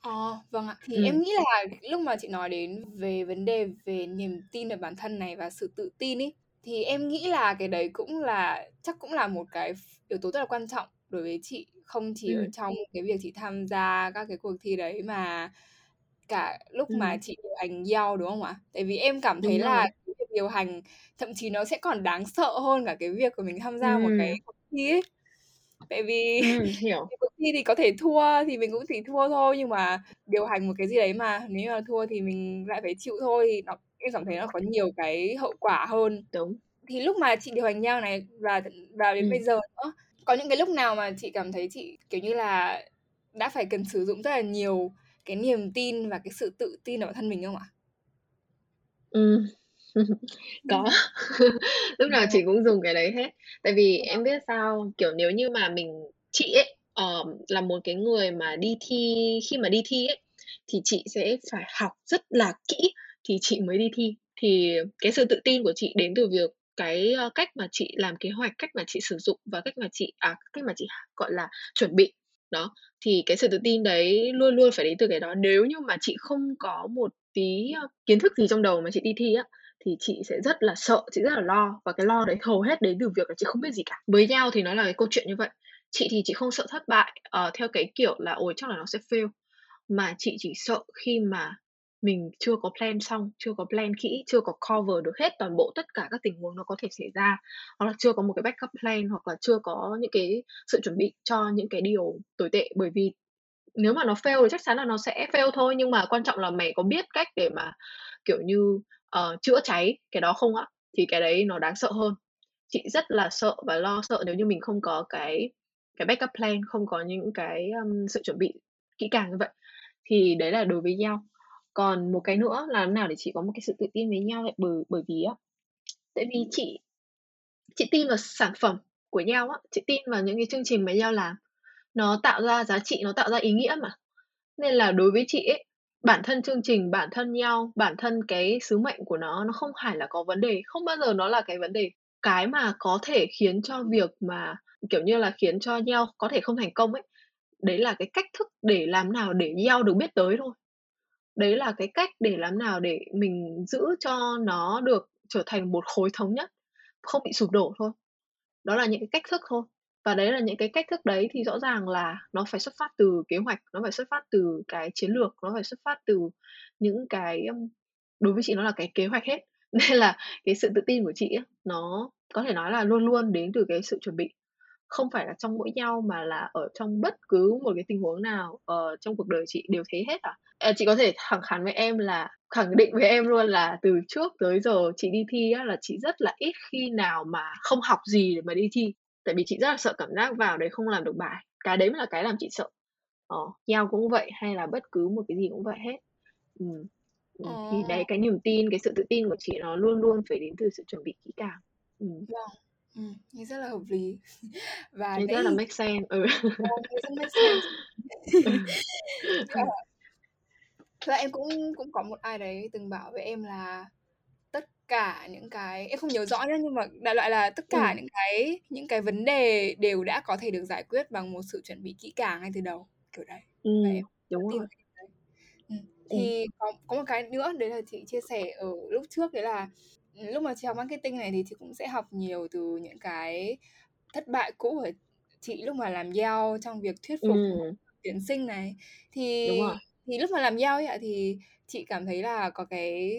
Ờ, vâng ạ. Thì ừ. em nghĩ là lúc mà chị nói đến về vấn đề về niềm tin về bản thân này và sự tự tin ấy, thì em nghĩ là cái đấy cũng là chắc cũng là một cái yếu tố rất là quan trọng đối với chị, không chỉ ừ. ở trong cái việc chị tham gia các cái cuộc thi đấy mà cả lúc ừ. mà chị điều hành giao, đúng không ạ? Tại vì em cảm thấy đúng là rồi. Cái điều hành thậm chí nó sẽ còn đáng sợ hơn cả cái việc của mình tham gia ừ. một cái cuộc thi ấy. Tại vì ừ, hiểu. cuộc thi thì có thể thua thì mình cũng chỉ thua thôi, nhưng mà điều hành một cái gì đấy mà nếu mà thua thì mình lại phải chịu thôi, thì nó, em cảm thấy nó có nhiều cái hậu quả hơn. Đúng. Thì lúc mà chị điều hành giao này và, và đến ừ. bây giờ nữa, có những cái lúc nào mà chị cảm thấy chị kiểu như là đã phải cần sử dụng rất là nhiều cái niềm tin và cái sự tự tin ở bản thân mình không ạ? Ừ, có. Lúc nào chị cũng dùng cái đấy hết. Tại vì em biết sao, kiểu nếu như mà mình, chị ấy uh, là một cái người mà đi thi, khi mà đi thi ấy, thì chị sẽ phải học rất là kỹ thì chị mới đi thi. Thì cái sự tự tin của chị đến từ việc cái cách mà chị làm kế hoạch, cách mà chị sử dụng và cách mà chị, à, cách mà chị gọi là chuẩn bị. Đó, thì cái sự tự tin đấy luôn luôn phải đến từ cái đó. Nếu như mà chị không có một tí kiến thức gì trong đầu mà chị đi thi á, thì chị sẽ rất là sợ, chị rất là lo. Và cái lo đấy hầu hết đến từ việc là chị không biết gì cả. Với nhau thì nó là cái câu chuyện như vậy. Chị thì chị không sợ thất bại uh, theo cái kiểu là ôi chắc là nó sẽ fail. Mà chị chỉ sợ khi mà mình chưa có plan xong, chưa có plan kỹ, chưa có cover được hết toàn bộ tất cả các tình huống nó có thể xảy ra, hoặc là chưa có một cái backup plan, hoặc là chưa có những cái sự chuẩn bị cho những cái điều tồi tệ. Bởi vì nếu mà nó fail thì chắc chắn là nó sẽ fail thôi, nhưng mà quan trọng là mày có biết cách để mà kiểu như uh, chữa cháy cái đó không ạ, thì cái đấy nó đáng sợ hơn. Chị rất là sợ và lo sợ nếu như mình không có cái cái backup plan, không có những cái um, sự chuẩn bị kỹ càng như vậy. Thì đấy là đối với nhau. Còn một cái nữa là làm nào để chị có một cái sự tự tin với nhau vậy, bởi bởi vì á, tại vì chị chị tin vào sản phẩm của nhau á, chị tin vào những cái chương trình mà nhau làm, nó tạo ra giá trị, nó tạo ra ý nghĩa mà. Nên là đối với chị ấy, bản thân chương trình, bản thân nhau, bản thân cái sứ mệnh của nó, nó không phải là có vấn đề, không bao giờ nó là cái vấn đề. Cái mà có thể khiến cho việc mà kiểu như là khiến cho nhau có thể không thành công ấy, đấy là cái cách thức để làm nào để nhau được biết tới thôi. Đấy là cái cách để làm nào để mình giữ cho nó được trở thành một khối thống nhất, không bị sụp đổ thôi. Đó là những cái cách thức thôi. Và đấy là những cái cách thức đấy thì rõ ràng là nó phải xuất phát từ kế hoạch, nó phải xuất phát từ cái chiến lược, nó phải xuất phát từ những cái, đối với chị nó là cái kế hoạch hết. Nên là cái sự tự tin của chị ấy, nó có thể nói là luôn luôn đến từ cái sự chuẩn bị. Không phải là trong mỗi nhau mà là ở trong bất cứ một cái tình huống nào uh, trong cuộc đời chị đều thế hết à. Chị có thể thẳng thắn với em là, khẳng định với em luôn là từ trước tới giờ chị đi thi á, là chị rất là ít khi nào mà không học gì để mà đi thi. Tại vì chị rất là sợ cảm giác vào đấy không làm được bài. Cái đấy mới là cái làm chị sợ. Ờ, nhau cũng vậy hay là bất cứ một cái gì cũng vậy hết. Ừ. Ừ. À. Thì đấy, cái niềm tin, cái sự tự tin của chị nó luôn luôn phải đến từ sự chuẩn bị kỹ càng. Ừ. Wow. Ừ, nghe rất là hợp lý và đấy, rất là make sense. Ừ. Rất make sense. Thật ra em cũng cũng có một ai đấy từng bảo với em là tất cả những cái, em không nhớ rõ nữa, nhưng mà đại loại là tất cả ừ. những cái những cái vấn đề đều đã có thể được giải quyết bằng một sự chuẩn bị kỹ càng ngay từ đầu, kiểu đấy. Ừ, em, đúng rồi. Ừ. Thì ừ. có có một cái nữa đấy là chị chia sẻ ở lúc trước, đấy là lúc mà chị học marketing này thì chị cũng sẽ học nhiều từ những cái thất bại cũ của chị lúc mà làm giao trong việc thuyết phục ừ. tuyển sinh này. Thì thì lúc mà làm giao ấy ạ, thì chị cảm thấy là có cái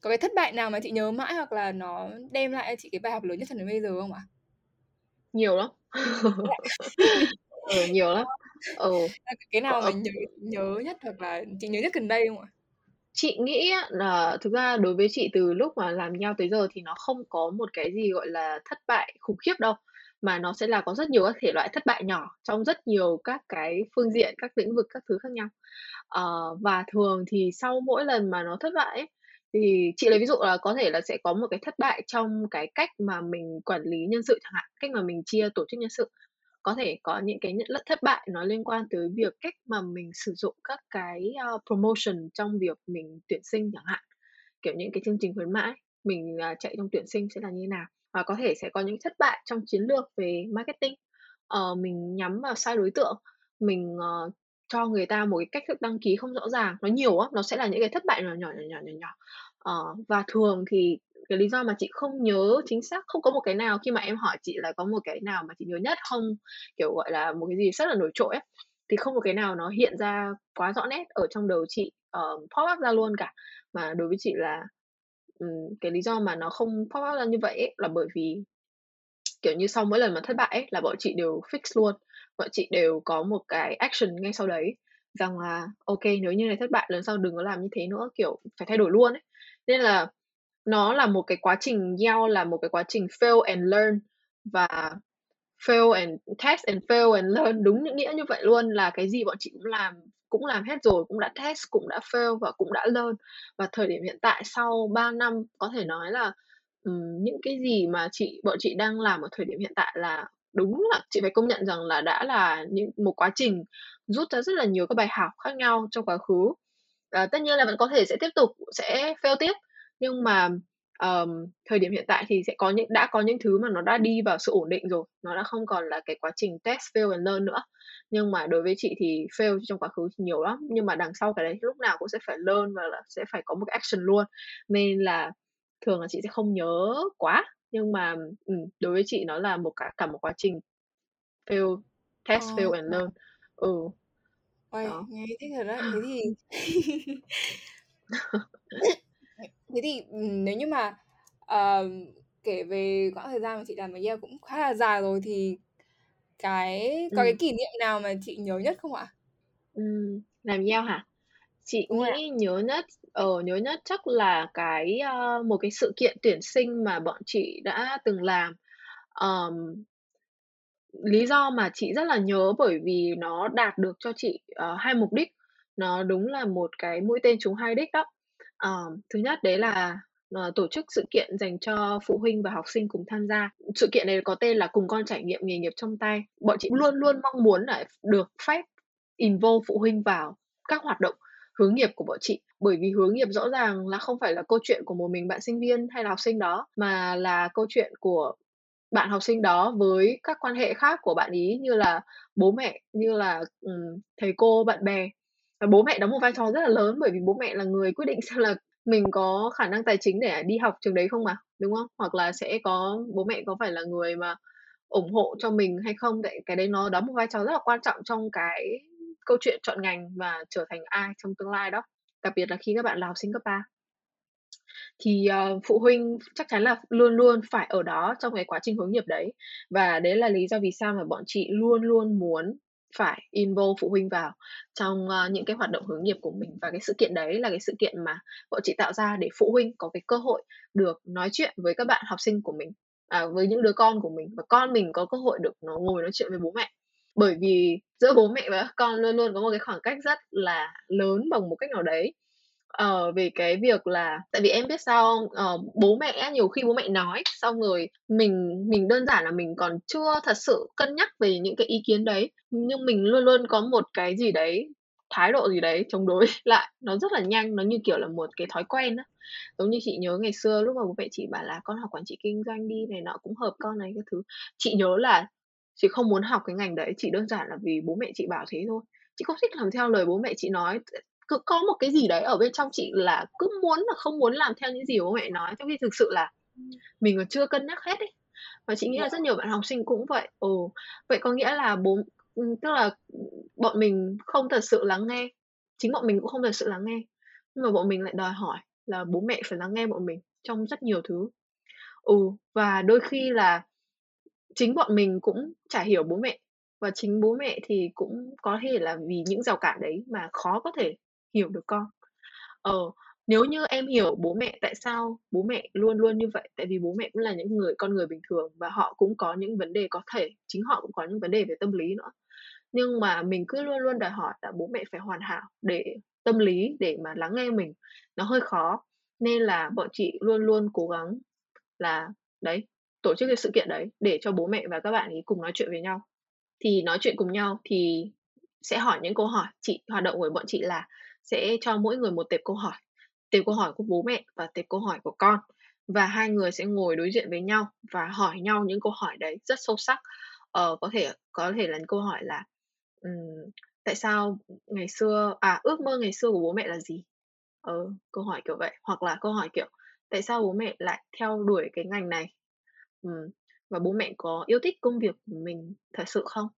có cái thất bại nào mà chị nhớ mãi hoặc là nó đem lại chị cái bài học lớn nhất cho đến bây giờ không ạ? Nhiều lắm. ừ, nhiều lắm. Ừ. Cái nào mà nhớ, nhớ nhất hoặc là chị nhớ nhất gần đây không ạ? Chị nghĩ là thực ra đối với chị từ lúc mà làm nhau tới giờ thì nó không có một cái gì gọi là thất bại khủng khiếp đâu. Mà nó sẽ là có rất nhiều các thể loại thất bại nhỏ trong rất nhiều các cái phương diện, các lĩnh vực, các thứ khác nhau. À, và thường thì sau mỗi lần mà nó thất bại ấy, thì chị lấy ví dụ là có thể là sẽ có một cái thất bại trong cái cách mà mình quản lý nhân sự chẳng hạn, cách mà mình chia tổ chức nhân sự. Có thể có những cái thất bại nó liên quan tới việc cách mà mình sử dụng các cái uh, promotion trong việc mình tuyển sinh chẳng hạn. Kiểu những cái chương trình khuyến mãi mình uh, chạy trong tuyển sinh sẽ là như thế nào. Và có thể sẽ có những thất bại trong chiến lược về marketing. Uh, mình nhắm vào sai đối tượng, mình uh, cho người ta một cái cách thức đăng ký không rõ ràng. Nó nhiều á, nó sẽ là những cái thất bại nhỏ nhỏ nhỏ nhỏ nhỏ. Uh, và thường thì cái lý do mà chị không nhớ chính xác, không có một cái nào, khi mà em hỏi chị là có một cái nào mà chị nhớ nhất không, kiểu gọi là một cái gì rất là nổi trội ấy, thì không một cái nào nó hiện ra quá rõ nét ở trong đầu chị, uh, pop up ra luôn cả. Mà đối với chị là um, cái lý do mà nó không pop up ra như vậy ấy, là bởi vì kiểu như sau mỗi lần mà thất bại ấy, là bọn chị đều fix luôn, bọn chị đều có một cái action ngay sau đấy rằng là ok, nếu như này thất bại lần sau đừng có làm như thế nữa, kiểu phải thay đổi luôn ấy. Nên là nó là một cái quá trình, giao là một cái quá trình fail and learn và fail and test and fail and learn, đúng những nghĩa như vậy luôn. Là cái gì bọn chị cũng làm, cũng làm hết rồi, cũng đã test, cũng đã fail và cũng đã learn. Và thời điểm hiện tại sau ba năm có thể nói là um, những cái gì mà chị bọn chị đang làm ở thời điểm hiện tại là đúng là chị phải công nhận rằng là đã là những một quá trình rút ra rất là nhiều các bài học khác nhau trong quá khứ. À, tất nhiên là vẫn có thể sẽ tiếp tục sẽ fail tiếp. Nhưng mà um, thời điểm hiện tại thì sẽ có những đã có những thứ mà nó đã đi vào sự ổn định rồi. Nó đã không còn là cái quá trình test, fail and learn nữa. Nhưng mà đối với chị thì fail trong quá khứ thì nhiều lắm. Nhưng mà đằng sau cái đấy lúc nào cũng sẽ phải learn và là sẽ phải có một cái action luôn. Nên là thường là chị sẽ không nhớ quá. Nhưng mà ừ, đối với chị nó là một cả, cả một quá trình fail, test, oh. fail and learn. Ừ. Ôi, nghe thích rồi đó. Thế thì... Thế thì nếu như mà uh, kể về quãng thời gian mà chị làm với Yale cũng khá là dài rồi thì cái có ừ. cái kỷ niệm nào mà chị nhớ nhất không ạ? Ừ, làm Yale hả? Chị nghĩ nhớ nhất Ờ, nhớ nhất chắc là cái ờ, một cái sự kiện tuyển sinh mà bọn chị đã từng làm. Ờm, Lý do mà chị rất là nhớ bởi vì nó đạt được cho chị ờ, hai mục đích, nó đúng là một cái mũi tên trúng hai đích đó. Ờ, Thứ nhất đấy là ờ, tổ chức sự kiện dành cho phụ huynh và học sinh cùng tham gia. Sự kiện này có tên là Cùng Con Trải Nghiệm Nghề Nghiệp Trong Tay. Bọn chị luôn luôn mong muốn là được phép involve phụ huynh vào các hoạt động hướng nghiệp của bọn chị, bởi vì hướng nghiệp rõ ràng là không phải là câu chuyện của một mình bạn sinh viên hay là học sinh đó, mà là câu chuyện của bạn học sinh đó với các quan hệ khác của bạn ý, như là bố mẹ, như là ừm, thầy cô, bạn bè. Và bố mẹ đóng một vai trò rất là lớn, bởi vì bố mẹ là người quyết định xem là mình có khả năng tài chính để đi học trường đấy không mà, đúng không, hoặc là sẽ có bố mẹ có phải là người mà ủng hộ cho mình hay không. Tại cái đấy nó đóng một vai trò rất là quan trọng trong cái câu chuyện chọn ngành và trở thành ai trong tương lai đó, đặc biệt là khi các bạn là học sinh cấp ba thì ờ, phụ huynh chắc chắn là luôn luôn phải ở đó trong cái quá trình hướng nghiệp đấy. Và đấy là lý do vì sao mà bọn chị luôn luôn muốn phải involve phụ huynh vào trong ờ, những cái hoạt động hướng nghiệp của mình, và cái sự kiện đấy là cái sự kiện mà bọn chị tạo ra để phụ huynh có cái cơ hội được nói chuyện với các bạn học sinh của mình, à, với những đứa con của mình, và con mình có cơ hội được nó ngồi nói chuyện với bố mẹ, bởi vì giữa bố mẹ và các con luôn luôn có một cái khoảng cách rất là lớn bằng một cách nào đấy ờ, về cái việc là, tại vì em biết sao không? Ờ, bố mẹ nhiều khi bố mẹ nói xong rồi mình mình đơn giản là mình còn chưa thật sự cân nhắc về những cái ý kiến đấy, nhưng mình luôn luôn có một cái gì đấy, thái độ gì đấy chống đối lại nó rất là nhanh, nó như kiểu là một cái thói quen á. Giống như chị nhớ ngày xưa lúc mà bố mẹ chị bảo là con học quản trị kinh doanh đi này nọ cũng hợp con này cái thứ, chị nhớ là chị không muốn học cái ngành đấy, chị đơn giản là vì bố mẹ chị bảo thế thôi, chị không thích làm theo lời bố mẹ chị nói. Cứ có một cái gì đấy ở bên trong chị là cứ muốn là không muốn làm theo những gì bố mẹ nói, trong khi thực sự là mình còn chưa cân nhắc hết ấy. Và chị nghĩ là rất nhiều bạn học sinh cũng vậy. Ồ, vậy có nghĩa là bố ừ, tức là bọn mình không thật sự lắng nghe, chính bọn mình cũng không thật sự lắng nghe, nhưng mà bọn mình lại đòi hỏi là bố mẹ phải lắng nghe bọn mình trong rất nhiều thứ. Ừ, và đôi khi là chính bọn mình cũng chả hiểu bố mẹ, và chính bố mẹ thì cũng có thể là vì những rào cản đấy mà khó có thể hiểu được con. Ờ, Nếu như em hiểu bố mẹ, tại sao bố mẹ luôn luôn như vậy, tại vì bố mẹ cũng là những người con người bình thường, và họ cũng có những vấn đề, có thể chính họ cũng có những vấn đề về tâm lý nữa, nhưng mà mình cứ luôn luôn đòi hỏi là bố mẹ phải hoàn hảo để tâm lý để mà lắng nghe mình, nó hơi khó. Nên là bọn chị luôn luôn cố gắng là đấy, tổ chức cái sự kiện đấy để cho bố mẹ và các bạn ấy cùng nói chuyện với nhau. Thì nói chuyện cùng nhau thì sẽ hỏi những câu hỏi. Chị hoạt động của bọn chị là sẽ cho mỗi người một tệp câu hỏi, tệp câu hỏi của bố mẹ và tệp câu hỏi của con, và hai người sẽ ngồi đối diện với nhau và hỏi nhau những câu hỏi đấy rất sâu sắc. Ờ, có thể có thể là câu hỏi là ừm, tại sao ngày xưa à ước mơ ngày xưa của bố mẹ là gì, ờ, câu hỏi kiểu vậy, hoặc là câu hỏi kiểu tại sao bố mẹ lại theo đuổi cái ngành này. Ừ. Và bố mẹ có yêu thích công việc của mình thật sự không?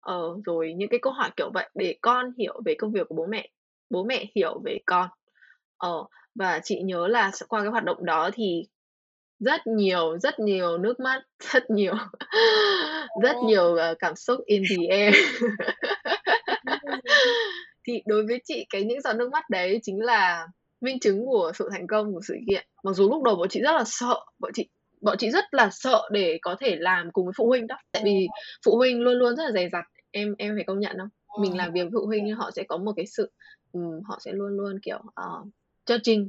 Ờ, rồi những cái câu hỏi kiểu vậy để con hiểu về công việc của bố mẹ, bố mẹ hiểu về con. Ờ, Và chị nhớ là qua cái hoạt động đó thì rất nhiều, rất nhiều nước mắt, rất nhiều, rất Ồ, nhiều ờ, cảm xúc in the air. đúng rồi, đúng. Thì đối với chị, cái những giọt nước mắt đấy chính là minh chứng của sự thành công của sự kiện. Mặc dù lúc đầu bọn chị rất là sợ, bọn chị bọn chị rất là sợ để có thể làm cùng với phụ huynh đó, tại vì phụ huynh luôn luôn rất là dè dặt, em em phải công nhận không? Mình làm việc với phụ huynh nhưng họ sẽ có một cái sự ừm, họ sẽ luôn luôn kiểu uh, judging.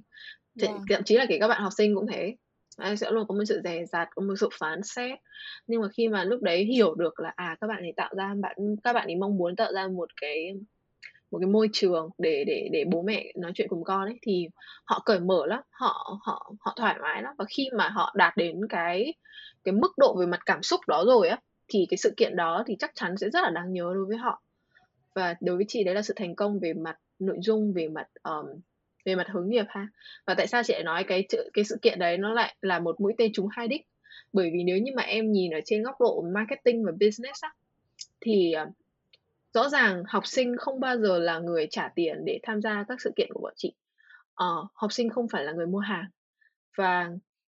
Thế- Vâng, thậm chí là kể các bạn học sinh cũng thế. Đấy, sẽ luôn có một sự dè dặt, có một sự phán xét. Nhưng mà khi mà lúc đấy hiểu được là à các bạn ấy tạo ra bạn các bạn ấy mong muốn tạo ra một cái một cái môi trường để để để bố mẹ nói chuyện cùng con ấy, thì họ cởi mở lắm, họ họ họ thoải mái lắm. Và khi mà họ đạt đến cái cái mức độ về mặt cảm xúc đó rồi á, thì cái sự kiện đó thì chắc chắn sẽ rất là đáng nhớ đối với họ. Và đối với chị đấy là sự thành công về mặt nội dung, về mặt ờm, về mặt hướng nghiệp ha. Và tại sao chị lại nói cái chữ- cái sự kiện đấy nó lại là một mũi tên trúng hai đích, bởi vì nếu như mà em nhìn ở trên góc độ marketing và business á, thì ờ, rõ ràng học sinh không bao giờ là người trả tiền để tham gia các sự kiện của bọn chị. Ờ, học sinh không phải là người mua hàng, và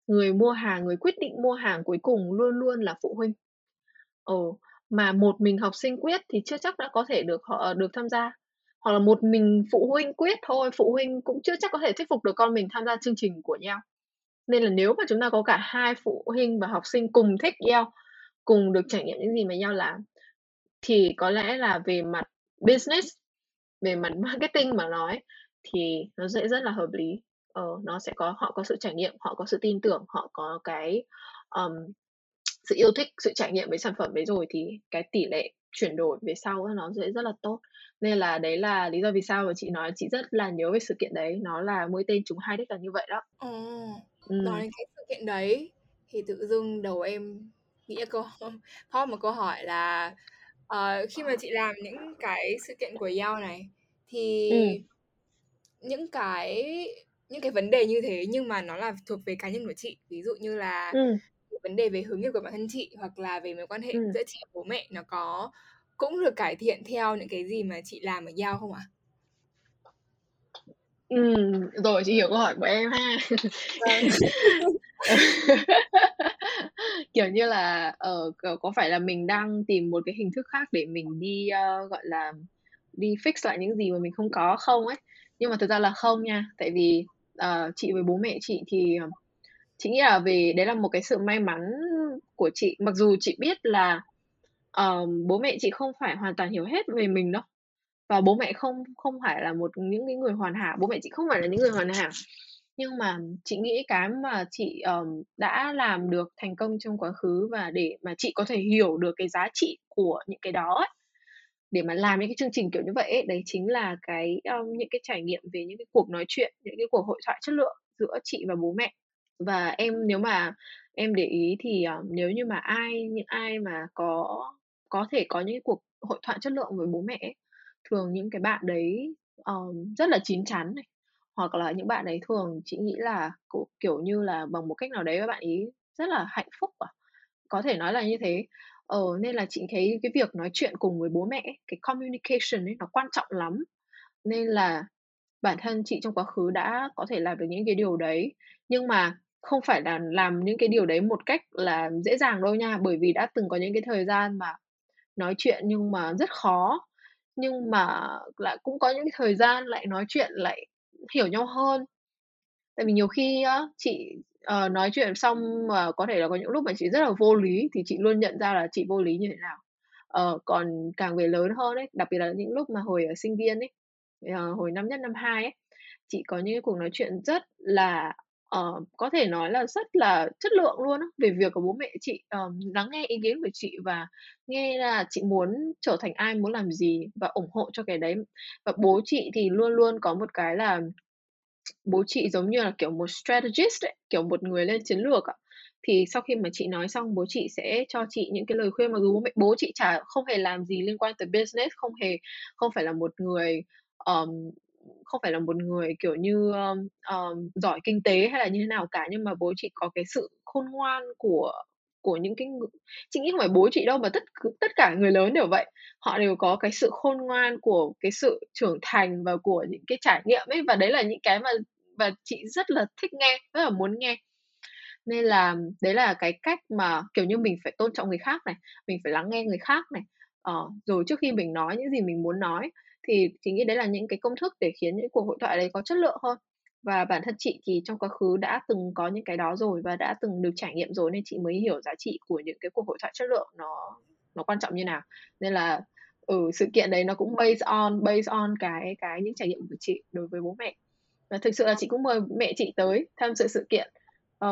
người mua hàng, người quyết định mua hàng cuối cùng luôn luôn là phụ huynh. Ồ, mà một mình học sinh quyết thì chưa chắc đã có thể được họ được tham gia. hoặc là một mình phụ huynh quyết thôi, phụ huynh cũng chưa chắc có thể thuyết phục được con mình tham gia chương trình của nhau. Nên là nếu mà chúng ta có cả hai phụ huynh và học sinh cùng thích nhau, cùng được trải nghiệm những gì mà nhau làm, thì có lẽ là về mặt business, về mặt marketing mà nói, thì nó sẽ rất là hợp lý. Ờ, nó sẽ có, họ có sự trải nghiệm, họ có sự tin tưởng, họ có cái um, sự yêu thích, sự trải nghiệm với sản phẩm đấy rồi, thì cái tỷ lệ chuyển đổi về sau nó sẽ rất là tốt. Nên là đấy là lý do vì sao mà chị nói chị rất là nhớ về sự kiện đấy. Nó là mũi tên trúng hai đích là như vậy đó. À, ừ. Nói đến cái sự kiện đấy thì tự dưng đầu em nghĩ là câu hỏi, một câu hỏi là uh, khi mà chị làm những cái sự kiện của Young này thì ừ. những cái những cái vấn đề như thế nhưng mà nó là thuộc về cá nhân của chị, ví dụ như là ừ. vấn đề về hướng nghiệp của bản thân chị hoặc là về mối quan hệ ừ. giữa chị và bố mẹ, nó có cũng được cải thiện theo những cái gì mà chị làm ở Young không ạ? À? Ừ, rồi chị hiểu câu hỏi của em ha. Kiểu như là uh, có phải là mình đang tìm một cái hình thức khác để mình đi uh, gọi là đi fix lại những gì mà mình không có không ấy. Nhưng mà thực ra là không nha. Tại vì uh, chị với bố mẹ chị thì uh, chị nghĩ là về đấy là một cái sự may mắn của chị. Mặc dù chị biết là uh, bố mẹ chị không phải hoàn toàn hiểu hết về mình đâu, và bố mẹ không không phải là một những cái người hoàn hảo, bố mẹ chị không phải là những người hoàn hảo, nhưng mà chị nghĩ cái mà chị um, đã làm được thành công trong quá khứ và để mà chị có thể hiểu được cái giá trị của những cái đó ấy, để mà làm những cái chương trình kiểu như vậy ấy, đấy chính là cái um, những cái trải nghiệm về những cái cuộc nói chuyện, những cái cuộc hội thoại chất lượng giữa chị và bố mẹ. Và em nếu mà em để ý thì um, nếu như mà ai những ai mà có có thể có những cái cuộc hội thoại chất lượng với bố mẹ ấy, thường những cái bạn đấy um, rất là chín chắn này, hoặc là những bạn ấy thường chị nghĩ là kiểu như là bằng một cách nào đấy các bạn ấy rất là hạnh phúc, à? Có thể nói là như thế. Ờ, nên là chị thấy cái việc nói chuyện cùng với bố mẹ, cái communication ấy nó quan trọng lắm. Nên là bản thân chị trong quá khứ đã có thể làm được những cái điều đấy, nhưng mà không phải là làm những cái điều đấy một cách là dễ dàng đâu nha, bởi vì đã từng có những cái thời gian mà nói chuyện nhưng mà rất khó, nhưng mà lại cũng có những thời gian lại nói chuyện lại hiểu nhau hơn. Tại vì nhiều khi uh, chị uh, nói chuyện xong mà uh, có thể là có những lúc mà chị rất là vô lý, thì chị luôn nhận ra là chị vô lý như thế nào. Uh, còn càng về lớn hơn ấy, đặc biệt là những lúc mà hồi ở sinh viên ấy, uh, hồi năm nhất năm hai ấy, chị có những cuộc nói chuyện rất là uh, có thể nói là rất là chất lượng luôn á, về việc của bố mẹ chị, uh, lắng nghe ý kiến của chị và nghe là chị muốn trở thành ai, muốn làm gì và ủng hộ cho cái đấy. Và bố chị thì luôn luôn có một cái là bố chị giống như là kiểu một strategist ấy, kiểu một người lên chiến lược ạ. Thì sau khi mà chị nói xong, bố chị sẽ cho chị những cái lời khuyên, mặc dù bố mẹ bố chị chả không hề làm gì liên quan tới business, không hề không phải là một người um, không phải là một người kiểu như um, um, giỏi kinh tế hay là như thế nào cả, nhưng mà bố chị có cái sự khôn ngoan của của những cái người... chị nghĩ không phải bố chị đâu mà tất tất cả người lớn đều vậy, họ đều có cái sự khôn ngoan của cái sự trưởng thành và của những cái trải nghiệm ấy, và đấy là những cái mà và chị rất là thích nghe, rất là muốn nghe. Nên là đấy là cái cách mà kiểu như mình phải tôn trọng người khác này, mình phải lắng nghe người khác này, ờ, rồi trước khi mình nói những gì mình muốn nói, thì chị nghĩ đấy là những cái công thức để khiến những cuộc hội thoại đấy có chất lượng hơn. Và bản thân chị thì trong quá khứ đã từng có những cái đó rồi và đã từng được trải nghiệm rồi, nên chị mới hiểu giá trị của những cái cuộc hội thoại chất lượng nó nó quan trọng như nào. Nên là ở ừ, sự kiện đấy nó cũng based on based on cái cái những trải nghiệm của chị đối với bố mẹ. Và thực sự là chị cũng mời mẹ chị tới tham dự sự kiện uh,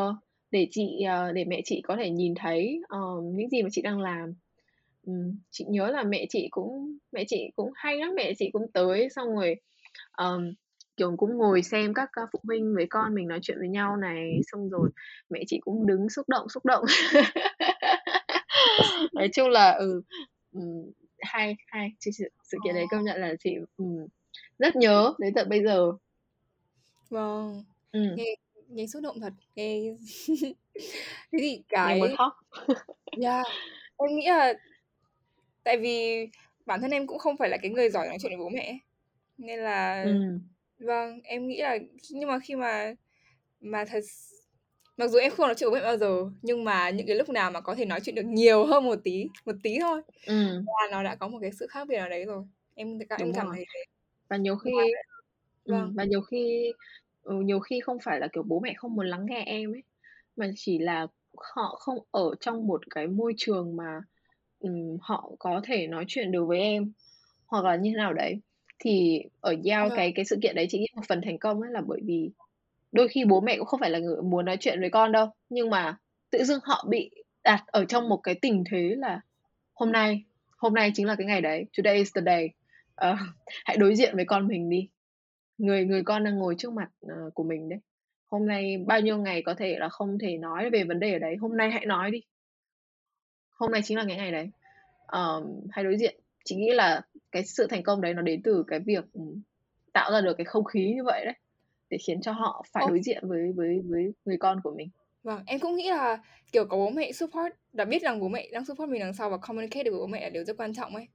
để chị uh, để mẹ chị có thể nhìn thấy uh, những gì mà chị đang làm. Um, chị nhớ là mẹ chị cũng mẹ chị cũng hay lắm, mẹ chị cũng tới xong rồi um, kiểu cũng ngồi xem các phụ huynh với con mình nói chuyện với nhau này, xong rồi mẹ chị cũng đứng xúc động xúc động nói chung là ừ hay hay sự, sự kiện đấy công nhận là chị ừ, rất nhớ đến tận bây giờ. Vâng, ừ. nghe, nghe xúc động thật, nghe cái gì cái muốn khóc. Yeah, em nghĩ là tại vì bản thân em cũng không phải là cái người giỏi nói chuyện với bố mẹ, nên là ừ. Vâng, em nghĩ là nhưng mà khi mà mà thật mặc dù em không nói chuyện với mẹ bao giờ, nhưng mà những cái lúc nào mà có thể nói chuyện được nhiều hơn một tí một tí thôi ừ. là nó đã có một cái sự khác biệt nào đấy rồi. Em em cảm thấy và nhiều khi vâng. ừ, và nhiều khi nhiều khi không phải là kiểu bố mẹ không muốn lắng nghe em ấy, mà chỉ là họ không ở trong một cái môi trường mà um, họ có thể nói chuyện được với em hoặc là như thế nào đấy. Thì ở giao vâng. cái cái sự kiện đấy chị nghĩ một phần thành công ấy là bởi vì đôi khi bố mẹ cũng không phải là người muốn nói chuyện với con đâu, nhưng mà tự dưng họ bị đặt ở trong một cái tình thế là hôm nay hôm nay chính là cái ngày đấy, today is the day, uh, hãy đối diện với con mình đi, người người con đang ngồi trước mặt uh, của mình đấy. Hôm nay bao nhiêu ngày có thể là không thể nói về vấn đề ở đấy, hôm nay hãy nói đi, hôm nay chính là cái ngày đấy, uh, hãy đối diện. Chị nghĩ là cái sự thành công đấy nó đến từ cái việc tạo ra được cái không khí như vậy đấy, để khiến cho họ phải đối diện với với với người con của mình. Vâng, em cũng nghĩ là kiểu có bố mẹ support, đã biết rằng bố mẹ đang support mình đằng sau và communicate được với bố mẹ là điều rất quan trọng ấy.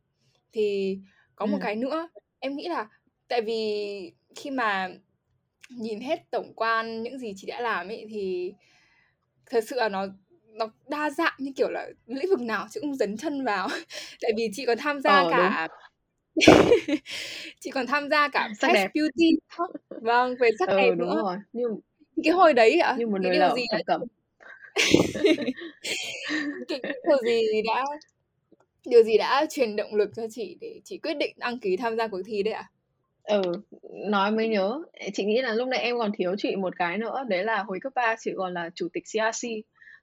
Thì có một ừ. cái nữa, em nghĩ là tại vì khi mà nhìn hết tổng quan những gì chị đã làm ấy thì thật sự là nó nó đa dạng, như kiểu là lĩnh vực nào chị cũng dấn chân vào. Tại vì chị còn tham gia ờ, cả chị còn tham gia cả Press Beauty, vâng, về sắc đẹp ừ, nữa rồi. Nhưng cái hồi đấy ạ, nhưng một cái điều gì đã cầm cái điều gì đã điều gì đã truyền động lực cho chị để chị quyết định đăng ký tham gia cuộc thi đấy ạ? Ừ, nói mới nhớ, chị nghĩ là lúc nãy em còn thiếu chị một cái nữa, đấy là hồi cấp ba chị còn là chủ tịch C R C,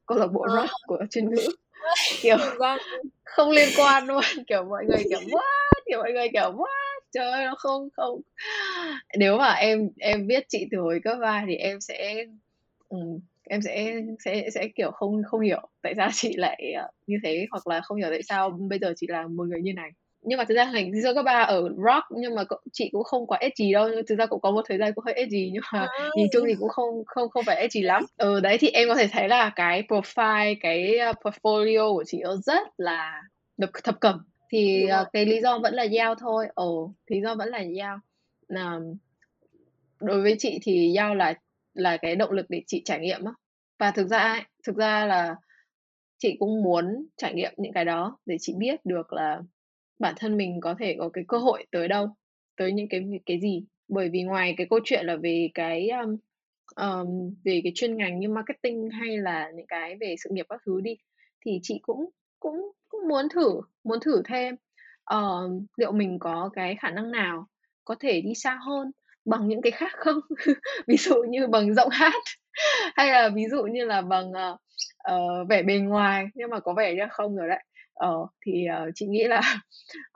câu lạc bộ rock của chuyên ngữ, kiểu không liên quan luôn, kiểu mọi người kiểu what, kiểu mọi người kiểu what, trời ơi nó không không. Nếu mà em em biết chị từ hồi cấp ba thì em sẽ um, em sẽ sẽ sẽ kiểu không không hiểu tại sao chị lại như thế, hoặc là không hiểu tại sao bây giờ chị là một người như này. Nhưng mà thực ra hành do cấp ba ở rock, nhưng mà chị cũng không quá edgy đâu, nhưng thực ra cũng có một thời gian cũng hơi edgy, nhưng mà à, nhìn chung thì cũng không không không phải edgy lắm. Ờ ừ, đấy thì em có thể thấy là cái profile, cái portfolio của chị rất là thập cẩm. Thì cái lý do vẫn là giao thôi. Ờ ừ, lý do vẫn là giao. Là đối với chị thì giao là là cái động lực để chị trải nghiệm á. Và thực ra thực ra là chị cũng muốn trải nghiệm những cái đó để chị biết được là bản thân mình có thể có cái cơ hội tới đâu, tới những cái cái gì. Bởi vì ngoài cái câu chuyện là về cái um, um, về cái chuyên ngành như marketing hay là những cái về sự nghiệp các thứ đi, thì chị cũng cũng cũng muốn thử muốn thử thêm uh, liệu mình có cái khả năng nào có thể đi xa hơn bằng những cái khác không? Ví dụ như bằng giọng hát hay là ví dụ như là bằng uh, uh, vẻ bề ngoài, nhưng mà có vẻ như không rồi đấy. Ờ, thì uh, chị nghĩ là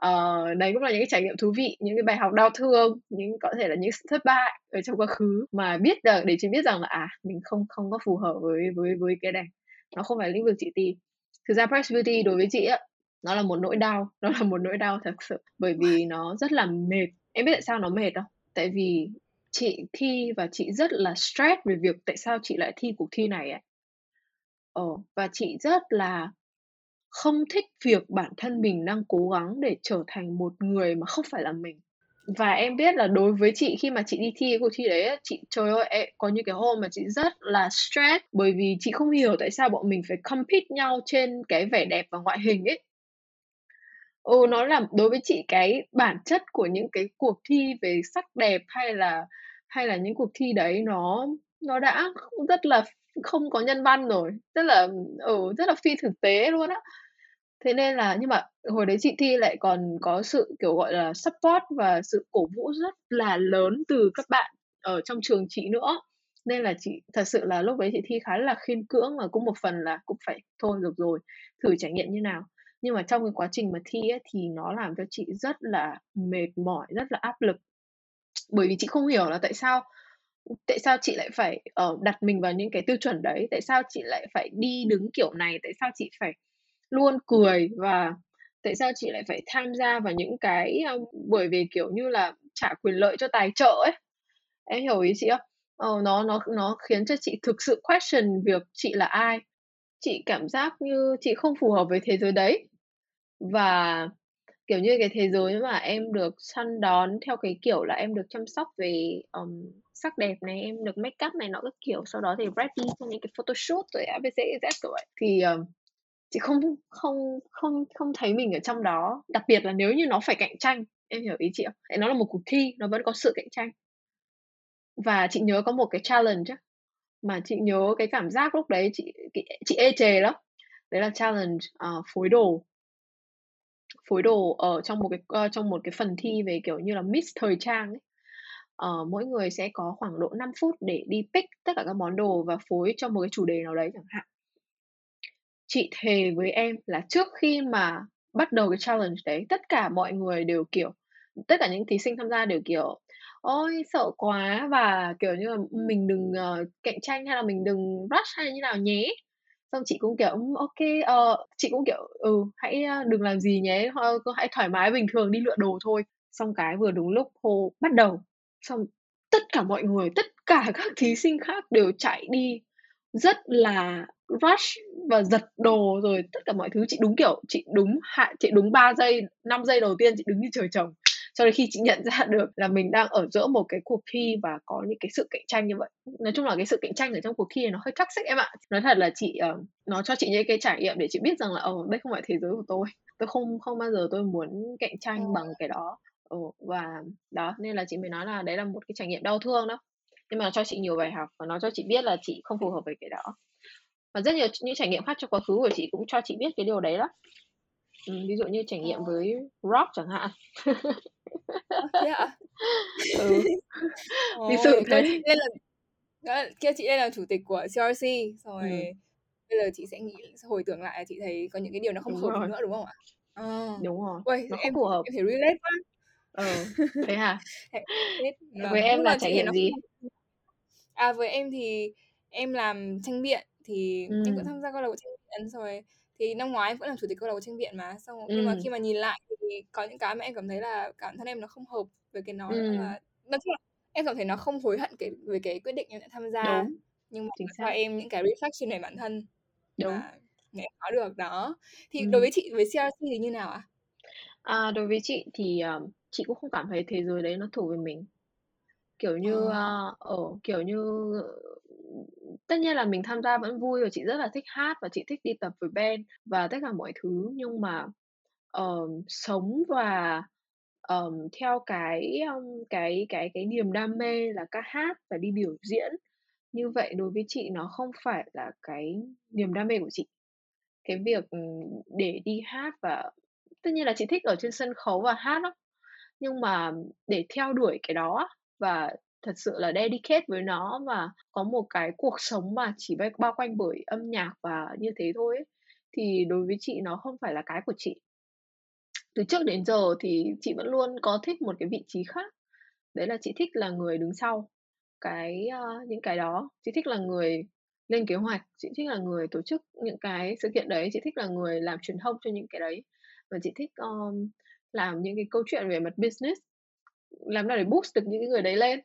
uh, đấy cũng là những cái trải nghiệm thú vị, những cái bài học đau thương, những có thể là những thất bại ở trong quá khứ mà biết được, để chị biết rằng là à, mình không không có phù hợp với với với cái này, nó không phải lĩnh vực chị tìm. Thực ra Press Beauty đối với chị á, nó là một nỗi đau, nó là một nỗi đau thật sự, bởi vì nó rất là mệt. Em biết tại sao nó mệt không? Tại vì chị thi và chị rất là stress về việc tại sao chị lại thi cuộc thi này ấy. Ờ, và chị rất là không thích việc bản thân mình đang cố gắng để trở thành một người mà không phải là mình. Và em biết là đối với chị, khi mà chị đi thi cuộc thi đấy, chị trời ơi, em, có những cái hôm mà chị rất là stress, bởi vì chị không hiểu tại sao bọn mình phải compete nhau trên cái vẻ đẹp và ngoại hình ấy. Ừ, nó làm đối với chị cái bản chất của những cái cuộc thi về sắc đẹp hay là hay là những cuộc thi đấy, nó nó đã rất là không có nhân văn rồi, rất là ừ, rất là phi thực tế luôn á. Thế nên là, nhưng mà hồi đấy chị thi lại còn có sự kiểu gọi là support và sự cổ vũ rất là lớn từ các bạn ở trong trường chị nữa, nên là chị thật sự là lúc đấy chị thi khá là khiên cưỡng, và cũng một phần là cũng phải thôi được rồi, thử trải nghiệm như nào. Nhưng mà trong cái quá trình mà thi ấy, thì nó làm cho chị rất là mệt mỏi, rất là áp lực, bởi vì chị không hiểu là tại sao Tại sao chị lại phải uh, đặt mình vào những cái tiêu chuẩn đấy? Tại sao chị lại phải đi đứng kiểu này? Tại sao chị phải luôn cười? Và tại sao chị lại phải tham gia vào những cái uh, bởi vì kiểu như là trả quyền lợi cho tài trợ ấy? Em hiểu ý chị không? Uh, nó, nó, nó khiến cho chị thực sự question việc chị là ai. Chị cảm giác như chị không phù hợp với thế giới đấy. Và kiểu như cái thế giới mà em được săn đón theo cái kiểu là em được chăm sóc về um, sắc đẹp này, em được make up này, nó các kiểu, sau đó thì ready cho những cái photoshoot rồi a bê xê zét rồi, thì um, chị không không không không thấy mình ở trong đó. Đặc biệt là nếu như nó phải cạnh tranh, Em hiểu ý chị không? Nó là một cuộc thi, nó vẫn có sự cạnh tranh. Và chị nhớ có một cái challenge mà chị nhớ cái cảm giác lúc đấy chị chị ê chề lắm. Đấy là challenge uh, phối đồ. Phối đồ ở trong một cái uh, trong một cái phần thi về kiểu như là Miss thời trang ấy. Uh, mỗi người sẽ có khoảng độ năm phút để đi pick tất cả các món đồ và phối cho một cái chủ đề nào đấy chẳng hạn. Chị thề với em là trước khi mà bắt đầu cái challenge đấy, tất cả mọi người đều kiểu, tất cả những thí sinh tham gia đều kiểu ôi sợ quá, và kiểu như là mình đừng uh, cạnh tranh hay là mình đừng rush hay như nào nhé. Xong chị cũng kiểu ok, uh, chị cũng kiểu ừ hãy đừng làm gì nhé, hãy thoải mái bình thường đi lựa đồ thôi. Xong cái vừa đúng lúc hô bắt đầu, xong tất cả mọi người, tất cả các thí sinh khác đều chạy đi rất là rush và giật đồ rồi tất cả mọi thứ. Chị đúng kiểu chị đúng hạ chị đúng ba giây năm giây đầu tiên chị đứng như trời trồng, cho đến khi chị nhận ra được là mình đang ở giữa một cái cuộc thi và có những cái sự cạnh tranh như vậy. Nói chung là cái sự cạnh tranh ở trong cuộc thi này nó hơi toxic em ạ. Nói thật là chị uh, nó cho chị những cái trải nghiệm để chị biết rằng là ồ oh, đây không phải thế giới của tôi, tôi không không bao giờ tôi muốn cạnh tranh bằng cái đó. Ồ, và đó nên là chị mới nói là đấy là một cái trải nghiệm đau thương đó, nhưng mà nó cho chị nhiều bài học và nó cho chị biết là chị không phù hợp với cái đó. Và rất nhiều những trải nghiệm khác trong quá khứ của chị cũng cho chị biết cái điều đấy đó. Ừ, ví dụ như trải nghiệm với rock chẳng hạn. Ừ. Vì sự thế là kia chị đây là chủ tịch của xê rờ xê rồi. Ừ. Bây giờ chị sẽ nghĩ hồi tưởng lại chị thấy có những cái điều nó không đúng hợp rồi. Nữa đúng không ạ? À. Đúng rồi. Uầy, nó em, không phù hợp. Em thấy relate quá. Ừ, thế hả? Với em là trải nghiệm gì? Không... À với em thì em làm tranh biện thì ừ. em cũng tham gia câu lạc bộ tranh biện rồi. Thì năm ngoái em cũng làm chủ tịch câu lạc bộ tranh biện mà. Xong ừ. nhưng mà khi mà nhìn lại thì có những cái mà em cảm thấy là cảm thân em nó không hợp với cái nó. Ừ. Là... Em cảm thấy nó không hối hận cái, về cái quyết định em đã tham gia. Đúng. Nhưng mà cho em những cái reflection về bản thân. Đúng. Mà em có được đó. Thì ừ. đối với chị, với xê rờ xê thì như nào ạ? À? À, đối với chị thì uh, chị cũng không cảm thấy thế giới đấy nó thuộc về mình. Kiểu như ở uh, oh, kiểu như tất nhiên là mình tham gia vẫn vui và chị rất là thích hát và chị thích đi tập với band và tất cả mọi thứ, nhưng mà uh, sống và um, theo cái um, cái cái cái niềm đam mê là ca hát và đi biểu diễn như vậy, đối với chị nó không phải là cái niềm đam mê của chị. Cái việc để đi hát và tất nhiên là chị thích ở trên sân khấu và hát đó, nhưng mà để theo đuổi cái đó và thật sự là dedicate với nó và có một cái cuộc sống mà chỉ bao quanh bởi âm nhạc và như thế thôi ấy, thì đối với chị nó không phải là cái của chị. Từ trước đến giờ thì chị vẫn luôn có thích một cái vị trí khác, đấy là chị thích là người đứng sau cái uh, những cái đó. Chị thích là người lên kế hoạch, chị thích là người tổ chức những cái sự kiện đấy, chị thích là người làm truyền thông cho những cái đấy, và chị thích um, làm những cái câu chuyện về mặt business, làm nào để boost được những người đấy lên.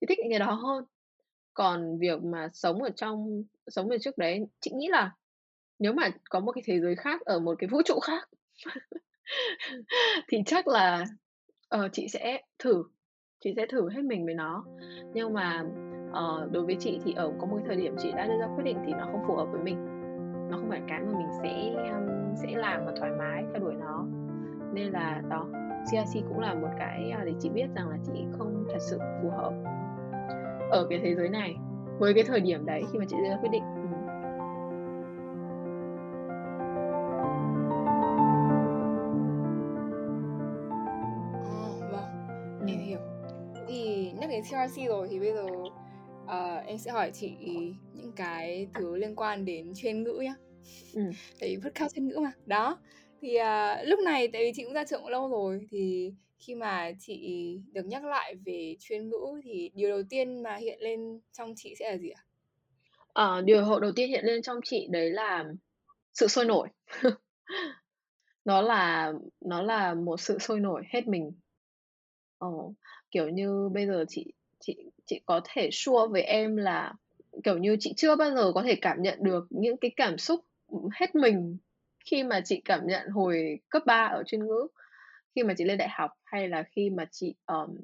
Chị thích những cái đó hơn. Còn việc mà sống ở trong sống về trước đấy, chị nghĩ là nếu mà có một cái thế giới khác, ở một cái vũ trụ khác thì chắc là uh, chị sẽ thử chị sẽ thử hết mình với nó. Nhưng mà uh, đối với chị thì ở có một cái thời điểm chị đã đưa ra quyết định thì nó không phù hợp với mình, nó không phải cái mà mình sẽ um, sẽ làm và thoải mái theo đuổi nó. Nên là đó, xê rờ xê cũng là một cái để chị biết rằng là chị không thật sự phù hợp ở cái thế giới này với cái thời điểm đấy khi mà chị đưa ra quyết định. À, vâng, em hiểu. Thì nhắc đến xê rờ xê rồi thì bây giờ uh, em sẽ hỏi chị những cái thứ liên quan đến chuyên ngữ nhá. Ừ. Tại vì podcast chuyên ngữ mà. Đó. Thì uh, lúc này tại vì chị cũng ra trường lâu rồi, thì khi mà chị được nhắc lại về chuyên ngữ thì điều đầu tiên mà hiện lên trong chị sẽ là gì ạ? À, điều đầu tiên hiện lên trong chị đấy là sự sôi nổi. Nó là nó là một sự sôi nổi hết mình. Ồ, kiểu như bây giờ chị chị chị có thể sure với em là kiểu như chị chưa bao giờ có thể cảm nhận được những cái cảm xúc hết mình khi mà chị cảm nhận hồi cấp ba ở chuyên ngữ, khi mà chị lên đại học, hay là khi mà chị um,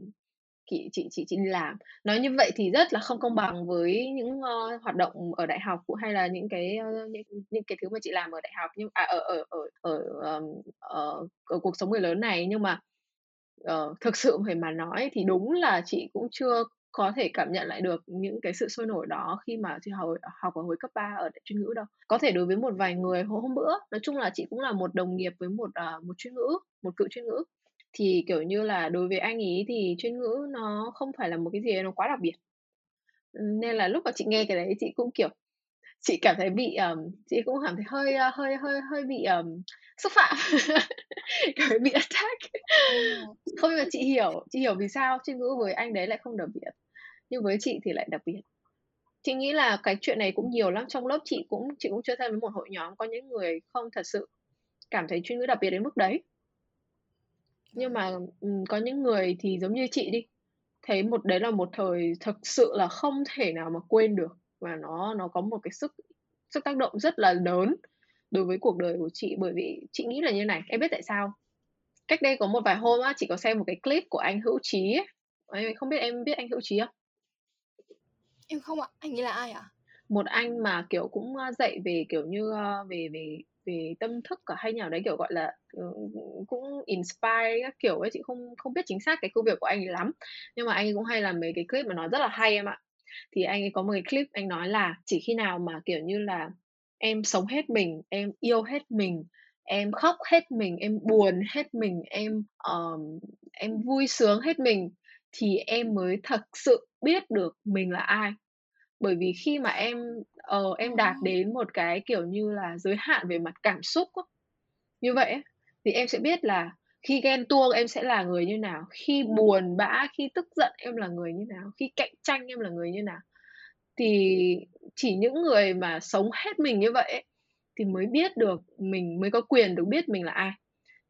chị, chị chị chị đi làm. Nói như vậy thì rất là không công bằng với những uh, hoạt động ở đại học hay là những cái uh, những, những cái thứ mà chị làm ở đại học, nhưng à, ở, ở, ở, ở, um, ở, ở cuộc sống người lớn này. Nhưng mà uh, thực sự mà nói thì đúng là chị cũng chưa có thể cảm nhận lại được những cái sự sôi nổi đó khi mà chị học, học ở hồi cấp ba ở đại chuyên ngữ đâu. Có thể đối với một vài người hôm bữa, nói chung là chị cũng là một đồng nghiệp với một uh, một chuyên ngữ, một cựu chuyên ngữ, thì kiểu như là đối với anh ý thì chuyên ngữ nó không phải là một cái gì nó quá đặc biệt. Nên là lúc mà chị nghe cái đấy chị cũng kiểu chị cảm thấy bị um, chị cũng cảm thấy hơi uh, hơi hơi hơi bị um, xúc phạm, cảm thấy bị attack. Không, nhưng mà chị hiểu, chị hiểu vì sao chuyên ngữ với anh đấy lại không đặc biệt, nhưng với chị thì lại đặc biệt. Chị nghĩ là cái chuyện này cũng nhiều lắm. Trong lớp chị cũng chị cũng chơi thân với một hội nhóm có những người không thật sự cảm thấy chuyên ngữ đặc biệt đến mức đấy. Nhưng mà um, có những người thì giống như chị đi, thấy một đấy là một thời thực sự là không thể nào mà quên được, và nó nó có một cái sức sức tác động rất là lớn đối với cuộc đời của chị. Bởi vì chị nghĩ là như này, em biết tại sao cách đây có một vài hôm á, chị có xem một cái clip của anh Hữu Chí ấy. Không biết em biết anh Hữu Chí không? Em không ạ. Anh ấy là ai ạ? À? Một anh mà kiểu cũng dạy về kiểu như về về về tâm thức cả hay nào đấy, kiểu gọi là cũng inspire các kiểu ấy. Chị không không biết chính xác cái công việc của anh ấy lắm, nhưng mà anh ấy cũng hay làm mấy cái clip mà nó rất là hay em ạ. Thì anh ấy có một cái clip anh nói là chỉ khi nào mà kiểu như là em sống hết mình, em yêu hết mình, em khóc hết mình, em buồn hết mình, em um, em vui sướng hết mình, thì em mới thật sự biết được mình là ai. Bởi vì khi mà em uh, em đạt đến một cái kiểu như là giới hạn về mặt cảm xúc đó, như vậy ấy, thì em sẽ biết là khi ghen tuông em sẽ là người như nào, khi buồn bã, khi tức giận em là người như nào, khi cạnh tranh em là người như nào. Thì chỉ những người mà sống hết mình như vậy ấy, thì mới biết được mình, mới có quyền được biết mình là ai.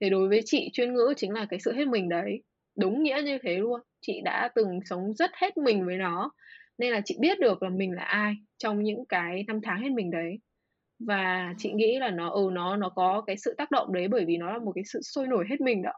Thì đối với chị, chuyên ngữ chính là cái sự hết mình đấy, đúng nghĩa như thế luôn. Chị đã từng sống rất hết mình với nó, nên là chị biết được là mình là ai trong những cái năm tháng hết mình đấy. Và chị nghĩ là nó ừ, nó nó có cái sự tác động đấy, bởi vì nó là một cái sự sôi nổi hết mình đó.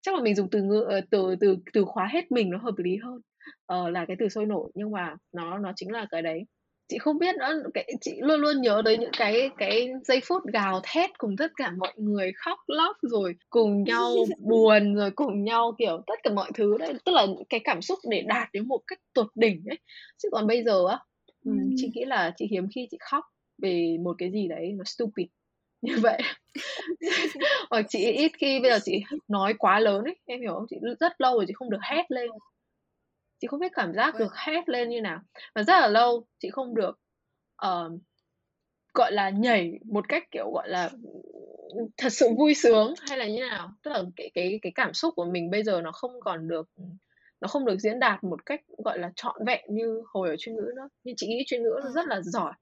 Chắc là mình dùng từ ngữ, từ từ từ khóa hết mình nó hợp lý hơn ờ, là cái từ sôi nổi, nhưng mà nó nó chính là cái đấy. Chị không biết nữa, cái chị luôn luôn nhớ tới những cái cái giây phút gào thét cùng tất cả mọi người, khóc lóc rồi cùng nhau buồn rồi cùng nhau kiểu tất cả mọi thứ đấy, tức là cái cảm xúc để đạt đến một cách tột đỉnh ấy. Chứ còn bây giờ á, ừ. chị nghĩ là chị hiếm khi chị khóc về một cái gì đấy nó stupid như vậy. Hoặc chị ít khi, bây giờ chị nói quá lớn ấy, em hiểu không? Chị rất lâu rồi chị không được hét lên, chị không biết cảm giác được hét lên như nào, và rất là lâu chị không được uh, gọi là nhảy một cách kiểu gọi là thật sự vui sướng hay là như nào. Tức là cái cái cái cảm xúc của mình bây giờ nó không còn được, nó không được diễn đạt một cách gọi là trọn vẹn như hồi ở chuyên ngữ nữa. Nhưng chị nghĩ chuyên ngữ nó rất là giỏi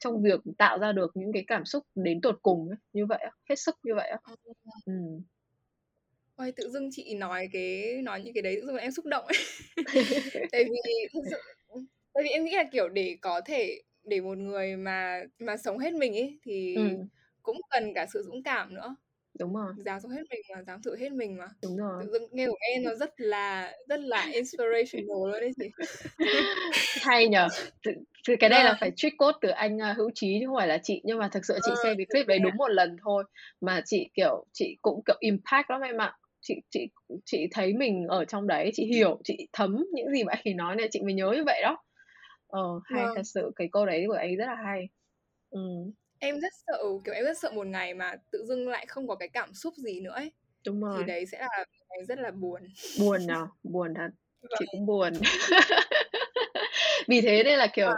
trong việc tạo ra được những cái cảm xúc đến tột cùng ấy, như vậy, hết sức như vậy. Ừ. Ôi, tự dưng chị nói cái nói những cái đấy tự dưng em xúc động ấy. Tại vì thực sự, tại vì em nghĩ là kiểu để có thể để một người mà mà sống hết mình ấy thì ừ. cũng cần cả sự dũng cảm nữa. Đúng rồi. Dám sống hết mình mà, dám thử hết mình mà. Đúng rồi. Tự dưng nghe của em nó rất là rất là inspirational luôn đấy chị. Hay nhở. Cái đây à. là phải trích cốt từ anh Hữu Chí chứ không phải là chị. Nhưng mà thực sự chị à. xem cái clip đấy đúng một lần thôi mà chị kiểu chị cũng kiểu impact lắm em ạ. Chị chị chị thấy mình ở trong đấy, chị hiểu, chị thấm những gì bạn ấy nói nên chị mới nhớ như vậy đó. Ờ, hay à. thật sự cái câu đấy của anh rất là hay. Ừ. Em rất sợ, kiểu em rất sợ một ngày mà tự dưng lại không có cái cảm xúc gì nữa ấy. Đúng rồi. Thì đấy sẽ là rất là buồn. Buồn nào, buồn thật. Vâng. Chị cũng buồn. Vì thế nên là kiểu à.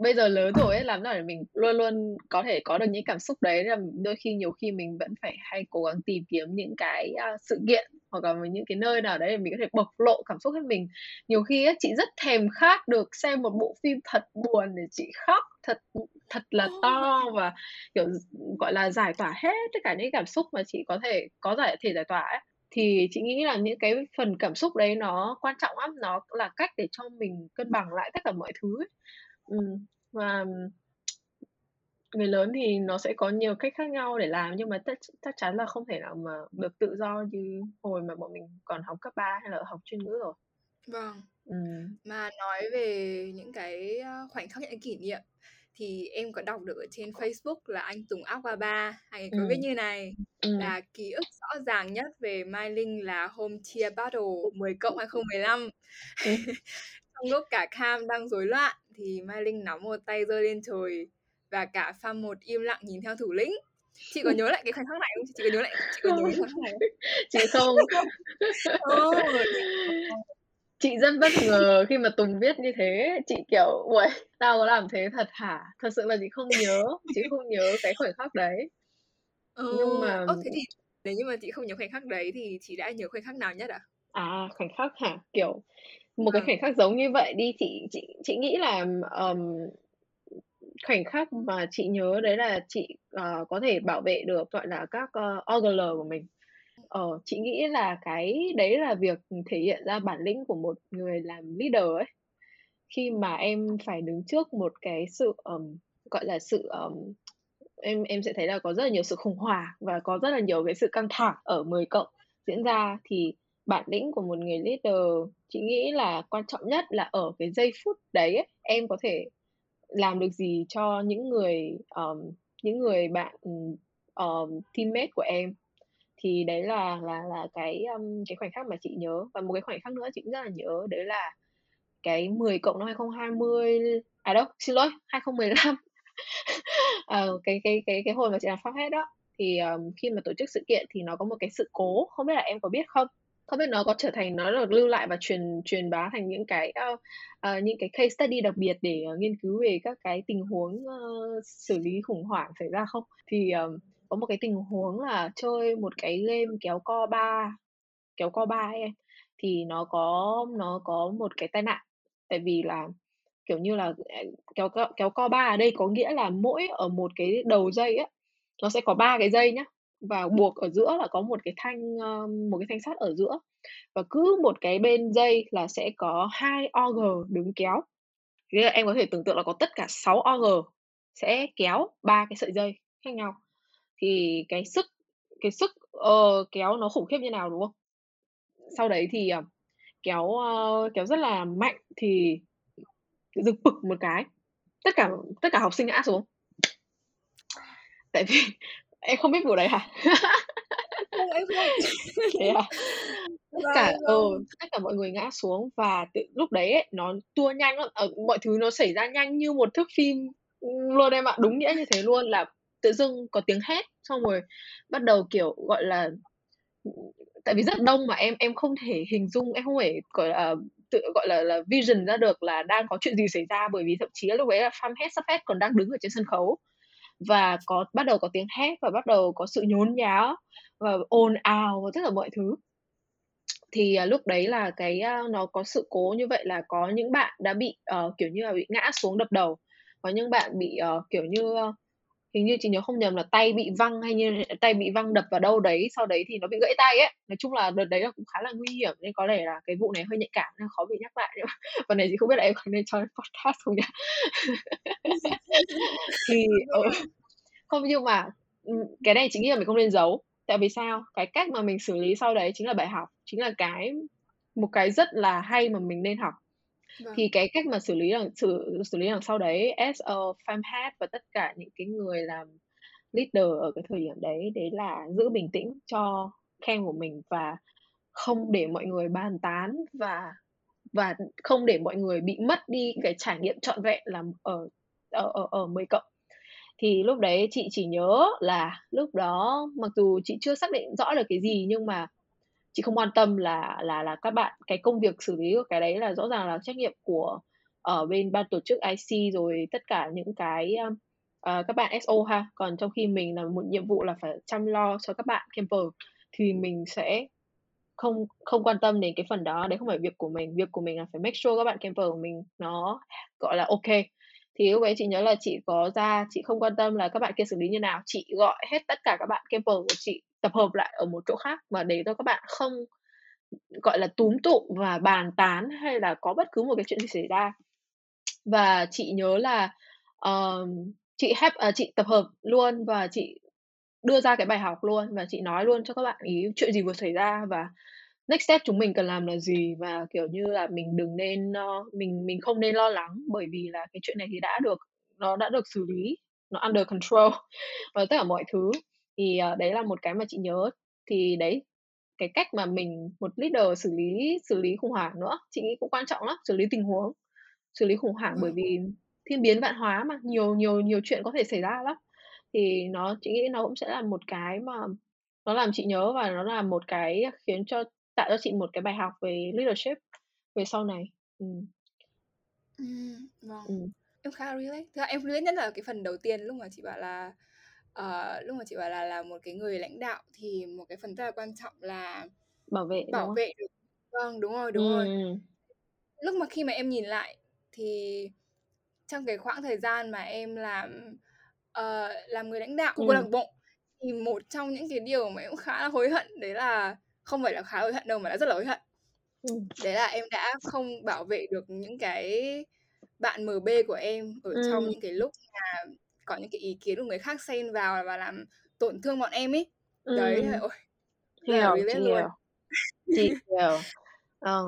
bây giờ lớn rồi ấy, làm nào để mình luôn luôn có thể có được những cảm xúc đấy. Là đôi khi, nhiều khi mình vẫn phải hay cố gắng tìm kiếm những cái uh, sự kiện hoặc là những cái nơi nào đấy để mình có thể bộc lộ cảm xúc hết mình. Nhiều khi ấy, chị rất thèm khát được xem một bộ phim thật buồn để chị khóc thật thật là to và kiểu gọi là giải tỏa hết tất cả những cảm xúc mà chị có thể có giải thể giải tỏa ấy. Thì chị nghĩ là những cái phần cảm xúc đấy nó quan trọng lắm, nó là cách để cho mình cân bằng lại tất cả mọi thứ ấy. Ừ. Và người lớn thì nó sẽ có nhiều cách khác nhau để làm, nhưng mà tất, chắc chắn là không thể nào mà được tự do như hồi mà bọn mình còn học cấp ba hay là học chuyên ngữ rồi. Vâng. Ừ. Mà nói về những cái khoảnh khắc, những kỷ niệm thì em có đọc được ở trên Facebook là anh Tùng Aquaba, anh có ừ. viết như này ừ. là ký ức rõ ràng nhất về Mai Linh là hôm chia battle mười cộng hai không một năm. ừ. Trong lúc cả cam đang rối loạn thì Mai Linh nắm một tay giơ lên trời và cả fan một im lặng nhìn theo thủ lĩnh. Chị có nhớ lại cái khoảnh khắc này không? Chị có nhớ lại chị có nhớ khoảnh khắc này không? Chị không. oh. Chị rất bất ngờ khi mà Tùng viết như thế. Chị kiểu, uầy, tao có làm thế thật hả? Thật sự là chị không nhớ. Chị không nhớ cái khoảnh khắc đấy. oh. Nhưng mà oh, thế thì, nếu như mà chị không nhớ khoảnh khắc đấy thì chị đã nhớ khoảnh khắc nào nhất ạ? À? à, khoảnh khắc hả? Kiểu một cái khoảnh khắc giống như vậy đi. Chị chị chị nghĩ là um, khoảnh khắc mà chị nhớ đấy là chị uh, có thể bảo vệ được gọi là các uh, o giê lờ của mình. Ờ, chị nghĩ là cái đấy là việc thể hiện ra bản lĩnh của một người làm leader ấy. Khi mà em phải đứng trước một cái sự um, gọi là sự um, em em sẽ thấy là có rất là nhiều sự khủng hoảng và có rất là nhiều cái sự căng thẳng ở mười cộng diễn ra, thì bản lĩnh của một người leader chị nghĩ là quan trọng nhất là ở cái giây phút đấy ấy, em có thể làm được gì cho những người um, những người bạn um, teammate của em. Thì đấy là là là cái um, cái khoảnh khắc mà chị nhớ. Và một cái khoảnh khắc nữa chị cũng rất là nhớ, đấy là cái mười cộng năm hai không hai không à đâu, xin lỗi, hai không một năm. à, cái cái cái cái hồi mà chị làm phát hết đó, thì um, khi mà tổ chức sự kiện thì nó có một cái sự cố, không biết là em có biết không? Không biết nó có trở thành, nó được lưu lại và truyền truyền bá thành những cái uh, uh, những cái case study đặc biệt để uh, nghiên cứu về các cái tình huống uh, xử lý khủng hoảng xảy ra không? Thì um, có một cái tình huống là chơi một cái game kéo co ba, kéo co ba ấy, thì nó có nó có một cái tai nạn, tại vì là kiểu như là kéo kéo co ba ở đây có nghĩa là mỗi ở một cái đầu dây ấy, nó sẽ có ba cái dây nhá, và buộc ở giữa là có một cái thanh một cái thanh sắt ở giữa, và cứ một cái bên dây là sẽ có hai o giê đứng kéo. Thế là em có thể tưởng tượng là có tất cả sáu o giê sẽ kéo ba cái sợi dây khác nhau, thì cái sức cái sức uh, kéo nó khủng khiếp như nào, đúng không? Sau đấy thì uh, kéo uh, kéo rất là mạnh, thì giật bực một cái tất cả tất cả học sinh ngã xuống. Tại vì em không biết vụ đấy hả? Không, em không. Thế à? Tất cả uh, tất cả mọi người ngã xuống, và tự, lúc đấy ấy, nó tua nhanh lắm, ở mọi thứ nó xảy ra nhanh như một thước phim luôn em ạ. À, đúng nghĩa như thế luôn, là tự dưng có tiếng hét, xong rồi bắt đầu kiểu gọi là, tại vì rất đông mà em em không thể hình dung, em không thể gọi là tự gọi là là vision ra được là đang có chuyện gì xảy ra, bởi vì thậm chí lúc ấy là fan hét sắp hét còn đang đứng ở trên sân khấu, và có bắt đầu có tiếng hét và bắt đầu có sự nhốn nháo và ồn ào và tất cả mọi thứ. Thì uh, lúc đấy là cái uh, nó có sự cố như vậy, là có những bạn đã bị uh, kiểu như là bị ngã xuống đập đầu, có những bạn bị uh, kiểu như uh, hình như chị nhớ không nhầm là tay bị văng, hay như tay bị văng đập vào đâu đấy, sau đấy thì nó bị gãy tay ấy. Nói chung là đợt đấy là cũng khá là nguy hiểm, nên có lẽ là cái vụ này hơi nhạy cảm nên khó bị nhắc lại. Còn này chị không biết là em có nên cho podcast không nhá. Thì không, nhưng mà cái này chị nghĩ là mình không nên giấu. Tại vì sao? Cái cách mà mình xử lý sau đấy chính là bài học, chính là cái một cái rất là hay mà mình nên học. Vâng. Thì cái cách mà xử lý đằng, xử, xử lý đằng sau đấy, as a fan head và tất cả những cái người làm leader ở cái thời điểm đấy, đấy là giữ bình tĩnh cho khen của mình, và không để mọi người bàn tán, và và không để mọi người bị mất đi cái trải nghiệm trọn vẹn là ở ở ở, ở mười cộng. Thì lúc đấy chị chỉ nhớ là lúc đó mặc dù chị chưa xác định rõ được cái gì, nhưng mà chị không quan tâm là là là các bạn, cái công việc xử lý của cái đấy là rõ ràng là trách nhiệm của ở bên ban tổ chức i xê rồi tất cả những cái uh, các bạn ét ô ha. Còn trong khi mình làm một nhiệm vụ là phải chăm lo cho các bạn camper, thì mình sẽ không không quan tâm đến cái phần đó. Đấy không phải việc của mình. Việc của mình là phải make sure các bạn camper của mình nó gọi là ok. Thì lúc ấy chị nhớ là chị có ra, chị không quan tâm là các bạn kia xử lý như nào, chị gọi hết tất cả các bạn camper của chị tập hợp lại ở một chỗ khác, và để cho các bạn không gọi là túm tụ và bàn tán hay là có bất cứ một cái chuyện gì xảy ra. Và chị nhớ là uh, chị, have, uh, chị tập hợp luôn và chị đưa ra cái bài học luôn, và chị nói luôn cho các bạn ý chuyện gì vừa xảy ra và next step chúng mình cần làm là gì, và kiểu như là mình đừng nên uh, mình mình không nên lo lắng, bởi vì là cái chuyện này thì đã được nó đã được xử lý, nó under control và tất cả mọi thứ. Thì uh, đấy là một cái mà chị nhớ. Thì đấy, cái cách mà mình, một leader xử lý xử lý khủng hoảng nữa, chị nghĩ cũng quan trọng lắm. Xử lý tình huống, xử lý khủng hoảng, bởi vì thiên biến vạn hóa mà, nhiều nhiều nhiều chuyện có thể xảy ra lắm. Thì nó, chị nghĩ nó cũng sẽ là một cái mà nó làm chị nhớ, và nó là một cái khiến cho, tạo cho chị một cái bài học về leadership về sau này. Ừ. Ừ, vâng. Ừ. Em khá relate. Thực ra em relate nhất là cái phần đầu tiên, lúc mà chị bảo là uh, lúc mà chị bảo là là một cái người lãnh đạo thì một cái phần rất là quan trọng là bảo vệ, bảo vệ được. Vâng, đúng rồi, đúng ừ. rồi. Lúc mà khi mà em nhìn lại thì trong cái khoảng thời gian mà em làm uh, làm người lãnh đạo của ừ. câu lạc bộ, thì một trong những cái điều mà em cũng khá là hối hận, đấy là không phải là khá hối hận đâu mà đã rất là hối hận. Ừ. Đấy là em đã không bảo vệ được những cái bạn em bê của em ở ừ. trong những cái lúc mà có những cái ý kiến của người khác xen vào và làm tổn thương bọn em ấy. Ừ. Đấy là ôi. Hiểu, chị hiểu. Chị hiểu. Ờ.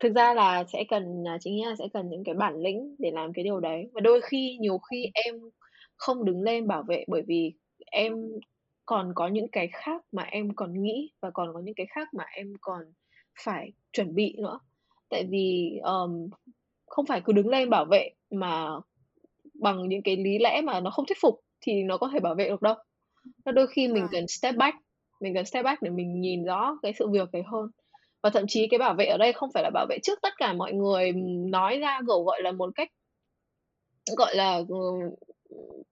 Thực ra là sẽ cần, chính nghĩa là sẽ cần những cái bản lĩnh để làm cái điều đấy. Và đôi khi, nhiều khi em không đứng lên bảo vệ bởi vì em còn có những cái khác mà em còn nghĩ, và còn có những cái khác mà em còn phải chuẩn bị nữa. Tại vì um, không phải cứ đứng lên bảo vệ mà bằng những cái lý lẽ mà nó không thuyết phục thì nó có thể bảo vệ được đâu. Đôi khi mình à. cần step back, mình cần step back để mình nhìn rõ cái sự việc đấy hơn. Và thậm chí cái bảo vệ ở đây không phải là bảo vệ trước tất cả mọi người, nói ra gọi là một cách gọi là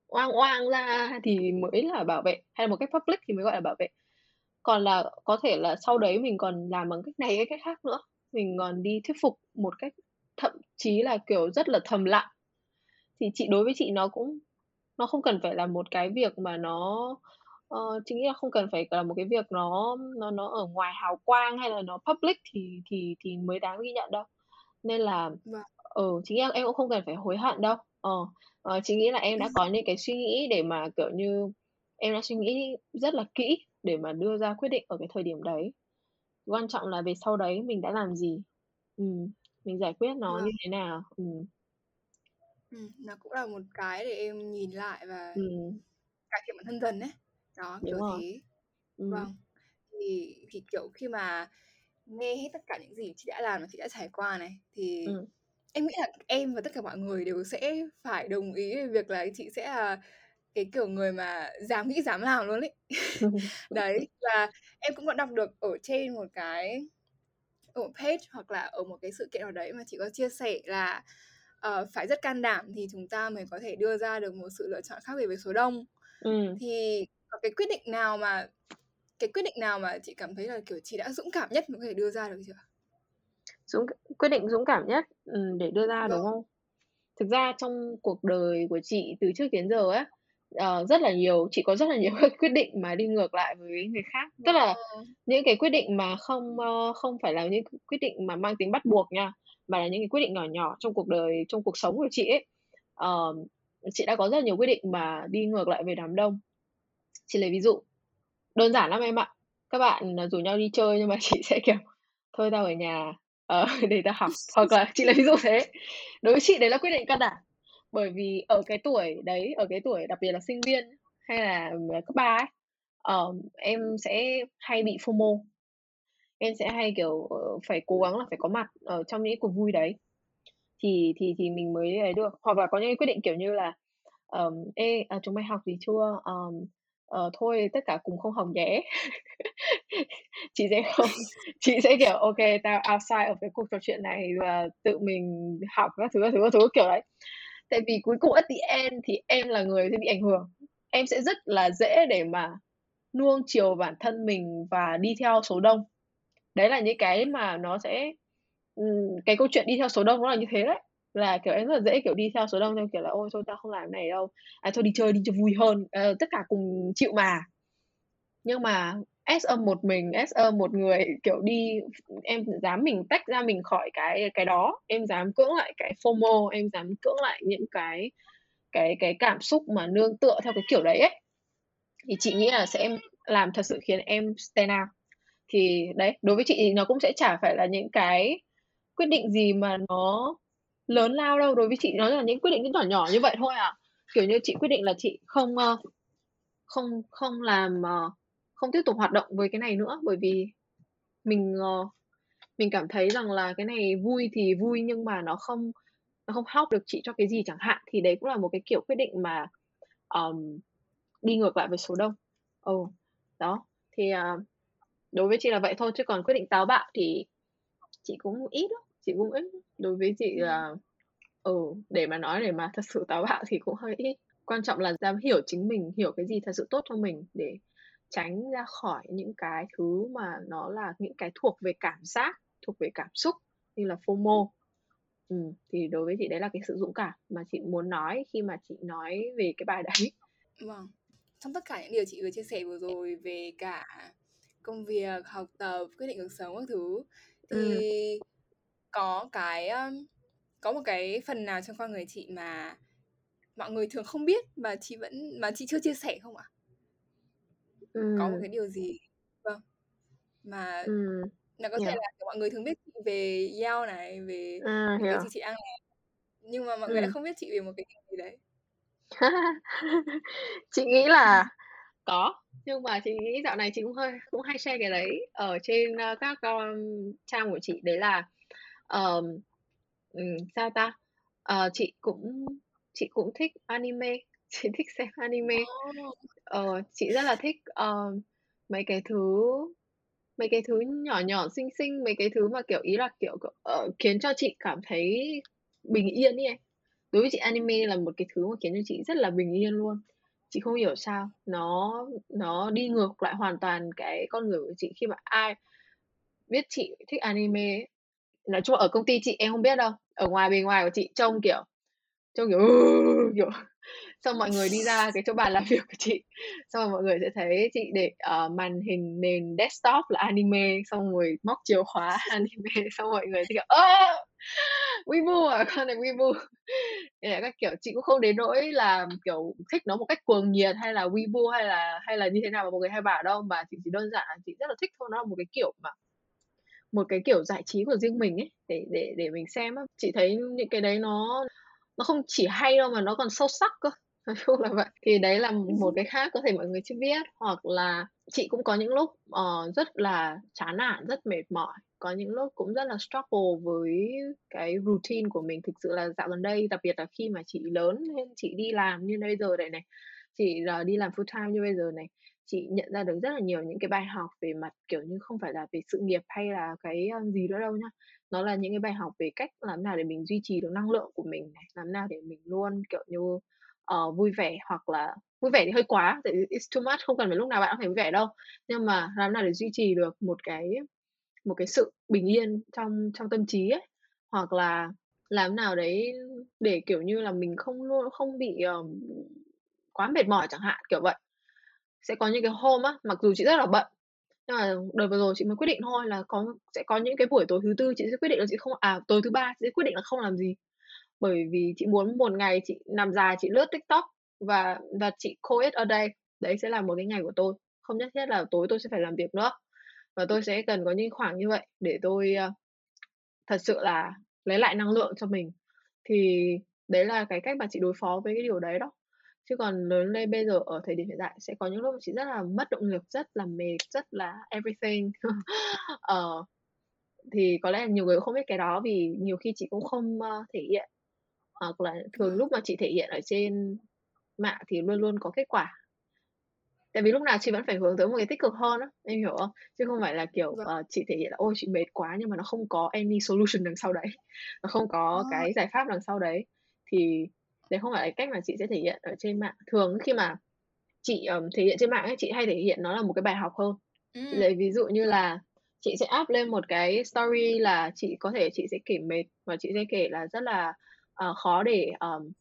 oang oang ra thì mới là bảo vệ, hay là một cách public thì mới gọi là bảo vệ. Còn là có thể là sau đấy mình còn làm bằng cách này, cái cách khác nữa. Mình còn đi thuyết phục một cách, thậm chí là kiểu rất là thầm lặng. Thì chị, đối với chị nó cũng, nó không cần phải là một cái việc mà nó uh, chị nghĩ là không cần phải là một cái việc nó nó nó ở ngoài hào quang hay là nó public thì thì thì mới đáng ghi nhận đâu. Nên là ờ ừ, chị nghĩ em cũng không cần phải hối hận đâu. Ờ uh, uh, chị nghĩ là em đã có những cái suy nghĩ để mà kiểu như em đã suy nghĩ rất là kỹ để mà đưa ra quyết định ở cái thời điểm đấy. Quan trọng là về sau đấy mình đã làm gì, ừ, mình giải quyết nó à. như thế nào. Ừ. Ừ, nó cũng là một cái để em nhìn lại và ừ. cải thiện bản thân dần đấy. Đó, đúng kiểu rồi. Thế ừ. Vâng, thì, thì kiểu khi mà nghe hết tất cả những gì chị đã làm và chị đã trải qua này thì ừ. em nghĩ là em và tất cả mọi người đều sẽ phải đồng ý về việc là chị sẽ là cái kiểu người mà dám nghĩ dám làm luôn ấy. Đấy, và em cũng đã đọc được ở trên một cái ở một page hoặc là ở một cái sự kiện nào đấy mà chị có chia sẻ là uh, phải rất can đảm thì chúng ta mới có thể đưa ra được một sự lựa chọn khác biệt với số đông. Ừ. Thì có cái quyết định nào mà cái quyết định nào mà chị cảm thấy là kiểu chị đã dũng cảm nhất mà có thể đưa ra được chưa? Dũng, quyết định dũng cảm nhất để đưa ra đúng, đúng không? Thực ra trong cuộc đời của chị từ trước đến giờ ấy, Uh, rất là nhiều, chị có rất là nhiều quyết định mà đi ngược lại với người khác. Tức là những cái quyết định mà không uh, không phải là những quyết định mà mang tính bắt buộc nha, mà là những cái quyết định nhỏ nhỏ trong cuộc đời, trong cuộc sống của chị ấy. Uh, chị đã có rất là nhiều quyết định mà đi ngược lại với đám đông. Chị lấy ví dụ đơn giản lắm em ạ. Các bạn rủ nhau đi chơi nhưng mà chị sẽ kiểu thôi tao ở nhà uh, để tao học. Hoặc là chị lấy ví dụ thế. Đối với chị đấy là quyết định can đảm. Bởi vì ở cái tuổi đấy, ở cái tuổi đặc biệt là sinh viên hay là cấp ba ấy, uh, em sẽ hay bị FOMO. Em sẽ hay kiểu uh, phải cố gắng là phải có mặt ở trong những cuộc vui đấy. Thì thì thì mình mới ấy được. Hoặc là có những quyết định kiểu như là um, Ê, à, chúng mày học gì chưa? Um, uh, thôi, tất cả cùng không học nhé. Chị sẽ không, chị sẽ kiểu ok, tao outside ở cái cuộc trò chuyện này và tự mình học các thứ, các thứ, các thứ kiểu đấy. Tại vì cuối cùng at the end thì em là người sẽ bị ảnh hưởng. Em sẽ rất là dễ để mà nuông chiều bản thân mình và đi theo số đông. Đấy là những cái mà nó sẽ, cái câu chuyện đi theo số đông nó là như thế đấy. Là kiểu em rất là dễ kiểu đi theo số đông, theo kiểu là ôi thôi tao không làm cái này đâu, à thôi đi chơi đi cho vui hơn, à, tất cả cùng chịu mà. Nhưng mà ét e một mình, ét e một người kiểu đi, em dám mình tách ra mình khỏi cái cái đó, em dám cưỡng lại cái FOMO, em dám cưỡng lại những cái cái cái cảm xúc mà nương tựa theo cái kiểu đấy ấy. Thì chị nghĩ là sẽ làm thật sự khiến em stand out. Thì đấy, đối với chị thì nó cũng sẽ chả phải là những cái quyết định gì mà nó lớn lao đâu. Đối với chị nó là những quyết định nhỏ nhỏ như vậy thôi à. Kiểu như chị quyết định là chị không không không làm, không tiếp tục hoạt động với cái này nữa, bởi vì mình mình cảm thấy rằng là cái này vui thì vui nhưng mà nó không nó không help được chị cho cái gì chẳng hạn, thì đấy cũng là một cái kiểu quyết định mà um, đi ngược lại với số đông. Ồ oh, đó thì uh, đối với chị là vậy thôi, chứ còn quyết định táo bạo thì chị cũng ít đó. Chị cũng ít đối với chị là ừ uh, để mà nói để mà thật sự táo bạo thì cũng hơi ít. Quan trọng là dám hiểu chính mình, hiểu cái gì thật sự tốt cho mình để tránh ra khỏi những cái thứ mà nó là những cái thuộc về cảm giác, thuộc về cảm xúc như là FOMO. Ừ, thì đối với chị đấy là cái sự dũng cảm mà chị muốn nói khi mà chị nói về cái bài đấy. Vâng, trong tất cả những điều chị vừa chia sẻ vừa rồi về cả công việc, học tập, quyết định cuộc sống các thứ, thì ừ. có cái có một cái phần nào trong con người chị mà mọi người thường không biết mà chị vẫn mà chị chưa chia sẻ không ạ? Ừ. Có một cái điều gì vâng mà ừ. nó có thể yeah. là mọi người thường biết về Yao này, về à, cái chị chị ăn này, nhưng mà mọi ừ. người đã không biết chị về một cái điều gì đấy. Chị nghĩ là có, nhưng mà chị nghĩ dạo này chị cũng hơi cũng hay share cái đấy ở trên các trang của chị, đấy là uh, sao ta uh, chị cũng chị cũng thích anime, chị thích xem anime. Ờ, chị rất là thích uh, mấy cái thứ mấy cái thứ nhỏ nhỏ xinh xinh, mấy cái thứ mà kiểu ý là kiểu uh, khiến cho chị cảm thấy bình yên ấy. Đối với chị anime là một cái thứ mà khiến cho chị rất là bình yên luôn. Chị không hiểu sao nó nó đi ngược lại hoàn toàn cái con người của chị. Khi mà ai biết chị thích anime ấy, nói chung ở công ty chị em không biết đâu, ở ngoài bề ngoài của chị trông kiểu trông kiểu kiểu xong mọi người đi ra cái chỗ bàn làm việc của chị, xong rồi mọi người sẽ thấy chị để uh, màn hình nền desktop là anime, xong rồi móc chìa khóa anime, xong mọi người sẽ kiểu ơ Weibo à, con này Weibo. Các kiểu chị cũng không đến nỗi là kiểu thích nó một cách cuồng nhiệt hay là Weibo hay là hay là như thế nào mà mọi người hay bảo đâu, mà chị chỉ đơn giản là chị rất là thích thôi. Nó là một cái kiểu mà một cái kiểu giải trí của riêng mình ấy, để để để mình xem á. Chị thấy những cái đấy nó nó không chỉ hay đâu mà nó còn sâu sắc cơ, nói chung là vậy. Thì đấy là một cái khác có thể mọi người chưa biết. Hoặc là chị cũng có những lúc uh, rất là chán nản, rất mệt mỏi, có những lúc cũng rất là struggle với cái routine của mình. Thực sự là dạo gần đây, đặc biệt là khi mà chị lớn nên chị đi làm như bây giờ đây này, chị uh, đi làm full time như bây giờ này, chị nhận ra được rất là nhiều những cái bài học về mặt kiểu như không phải là về sự nghiệp hay là cái gì đó đâu nhá. Nó là những cái bài học về cách làm nào để mình duy trì được năng lượng của mình này, làm nào để mình luôn kiểu như uh, vui vẻ, hoặc là vui vẻ thì hơi quá, tại it's too much, không cần phải lúc nào bạn cũng phải vui vẻ đâu. Nhưng mà làm nào để duy trì được một cái một cái sự bình yên trong trong tâm trí ấy, hoặc là làm nào đấy để kiểu như là mình không luôn không bị uh, quá mệt mỏi chẳng hạn, kiểu vậy. Sẽ có những cái hôm á, mặc dù chị rất là bận, nhưng mà đợt vừa rồi chị mới quyết định thôi là có sẽ có những cái buổi tối thứ tư chị sẽ quyết định là chị không à tối thứ ba chị sẽ quyết định là không làm gì, bởi vì chị muốn một ngày chị nằm dài, chị lướt TikTok và và chị commit a day. Đấy sẽ là một cái ngày của tôi, không nhất thiết là tối tôi sẽ phải làm việc nữa, và tôi sẽ cần có những khoảng như vậy để tôi uh, thật sự là lấy lại năng lượng cho mình. Thì đấy là cái cách mà chị đối phó với cái điều đấy đó. Chứ còn lớn lên bây giờ ở thời điểm hiện tại sẽ có những lúc chị rất là mất động lực, rất là mệt, rất là everything. ờ, thì có lẽ là nhiều người cũng không biết cái đó, vì nhiều khi chị cũng không uh, thể hiện. Hoặc là thường lúc mà chị thể hiện ở trên mạng thì luôn luôn có kết quả. Tại vì lúc nào chị vẫn phải hướng tới một cái tích cực hơn đó, em hiểu không? Chứ không phải là kiểu uh, chị thể hiện là ôi chị mệt quá, nhưng mà nó không có any solution đằng sau đấy. Nó không có cái giải pháp đằng sau đấy. Thì đấy không phải là cách mà chị sẽ thể hiện ở trên mạng. Thường khi mà chị um, thể hiện trên mạng ấy, chị hay thể hiện nó là một cái bài học hơn. Chị lấy ví dụ như là chị sẽ up lên một cái story là chị có thể chị sẽ kể mệt, và chị sẽ kể là rất là uh, khó để um,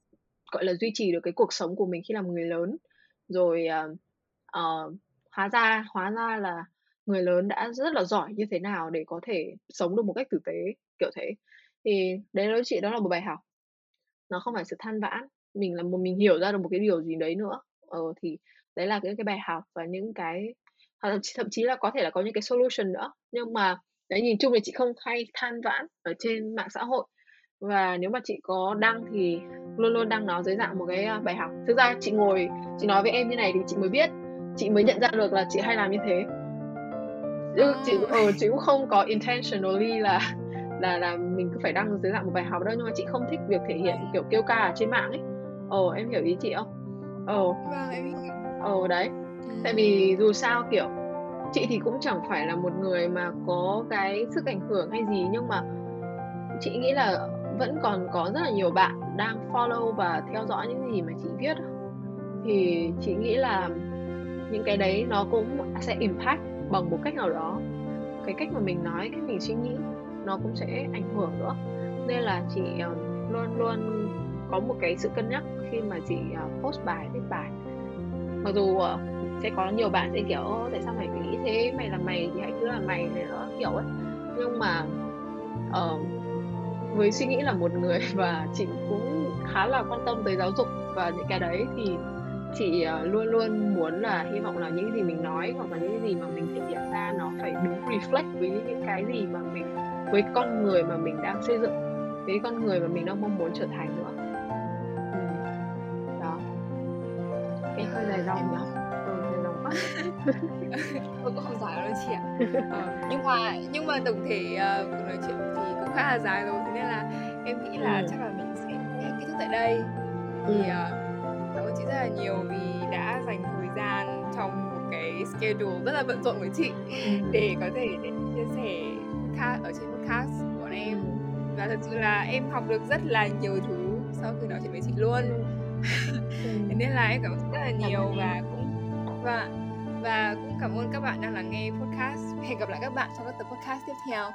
gọi là duy trì được cái cuộc sống của mình khi làm người lớn. Rồi uh, uh, hóa ra hóa ra là người lớn đã rất là giỏi như thế nào để có thể sống được một cách tử tế, kiểu thế. Thì đấy đối với chị đó là một bài học. Nó không phải sự than vãn, mình là một mình hiểu ra được một cái điều gì đấy nữa. Ờ, thì đấy là những cái bài học và những cái thậm chí là có thể là có những cái solution nữa. Nhưng mà đấy, nhìn chung thì chị không hay than vãn ở trên mạng xã hội, Và nếu mà chị có đăng thì luôn luôn đăng nó dưới dạng một cái bài học. Thực ra chị ngồi, chị nói với em như này thì chị mới biết, chị mới nhận ra được là chị hay làm như thế. Chị, ừ, chị cũng không có intentionally là là là mình cứ phải đăng dưới dạng một bài học đâu, nhưng mà chị không thích việc thể hiện kiểu kêu ca ở trên mạng ấy. Ồ, em hiểu ý chị không? Ồ, ồ đấy. Tại vì dù sao kiểu chị thì cũng chẳng phải là một người mà có cái sức ảnh hưởng hay gì, nhưng mà chị nghĩ là vẫn còn có rất là nhiều bạn đang follow và theo dõi những gì mà chị viết. Thì chị nghĩ là những cái đấy nó cũng sẽ impact bằng một cách nào đó. Cái cách mà mình nói, cách mình suy nghĩ nó cũng sẽ ảnh hưởng nữa. Nên là chị luôn luôn có một cái sự cân nhắc khi mà chị post bài, viết bài. Mặc dù sẽ có nhiều bạn sẽ kiểu tại sao mày phải nghĩ thế, mày là mày thì hãy cứ là mày này đó kiểu ấy. Nhưng mà uh, với suy nghĩ là một người và chị cũng khá là quan tâm tới giáo dục và những cái đấy, thì chị luôn luôn muốn là hy vọng là những gì mình nói hoặc là những gì mà mình thể hiện ra nó phải đúng reflect với những cái gì mà mình, với con người mà mình đang xây dựng, với con người mà mình đang mong muốn trở thành nữa. Ừ. Đó. Cái hơi dài dòng nhỉ? Ừ, dài dòng quá. Tôi cũng không giỏi đâu chị ạ. Ờ, nhưng mà nhưng mà tổng thể uh, cuộc nói chuyện thì cũng khá là dài rồi, thế nên là em nghĩ là ừ. chắc là mình sẽ kết thúc tại đây. Thì uh, cảm ơn chị rất là nhiều vì đã dành thời gian trong một cái schedule rất là bận rộn với chị để có thể để chia sẻ podcast ở trên podcast bọn em. Và thật sự là em học được rất là nhiều thứ sau khi nói chuyện với chị luôn. Thế nên là em cảm ơn chị rất là nhiều và cũng và và cũng cảm ơn các bạn đang lắng nghe podcast. Hẹn gặp lại các bạn trong các tập podcast tiếp theo.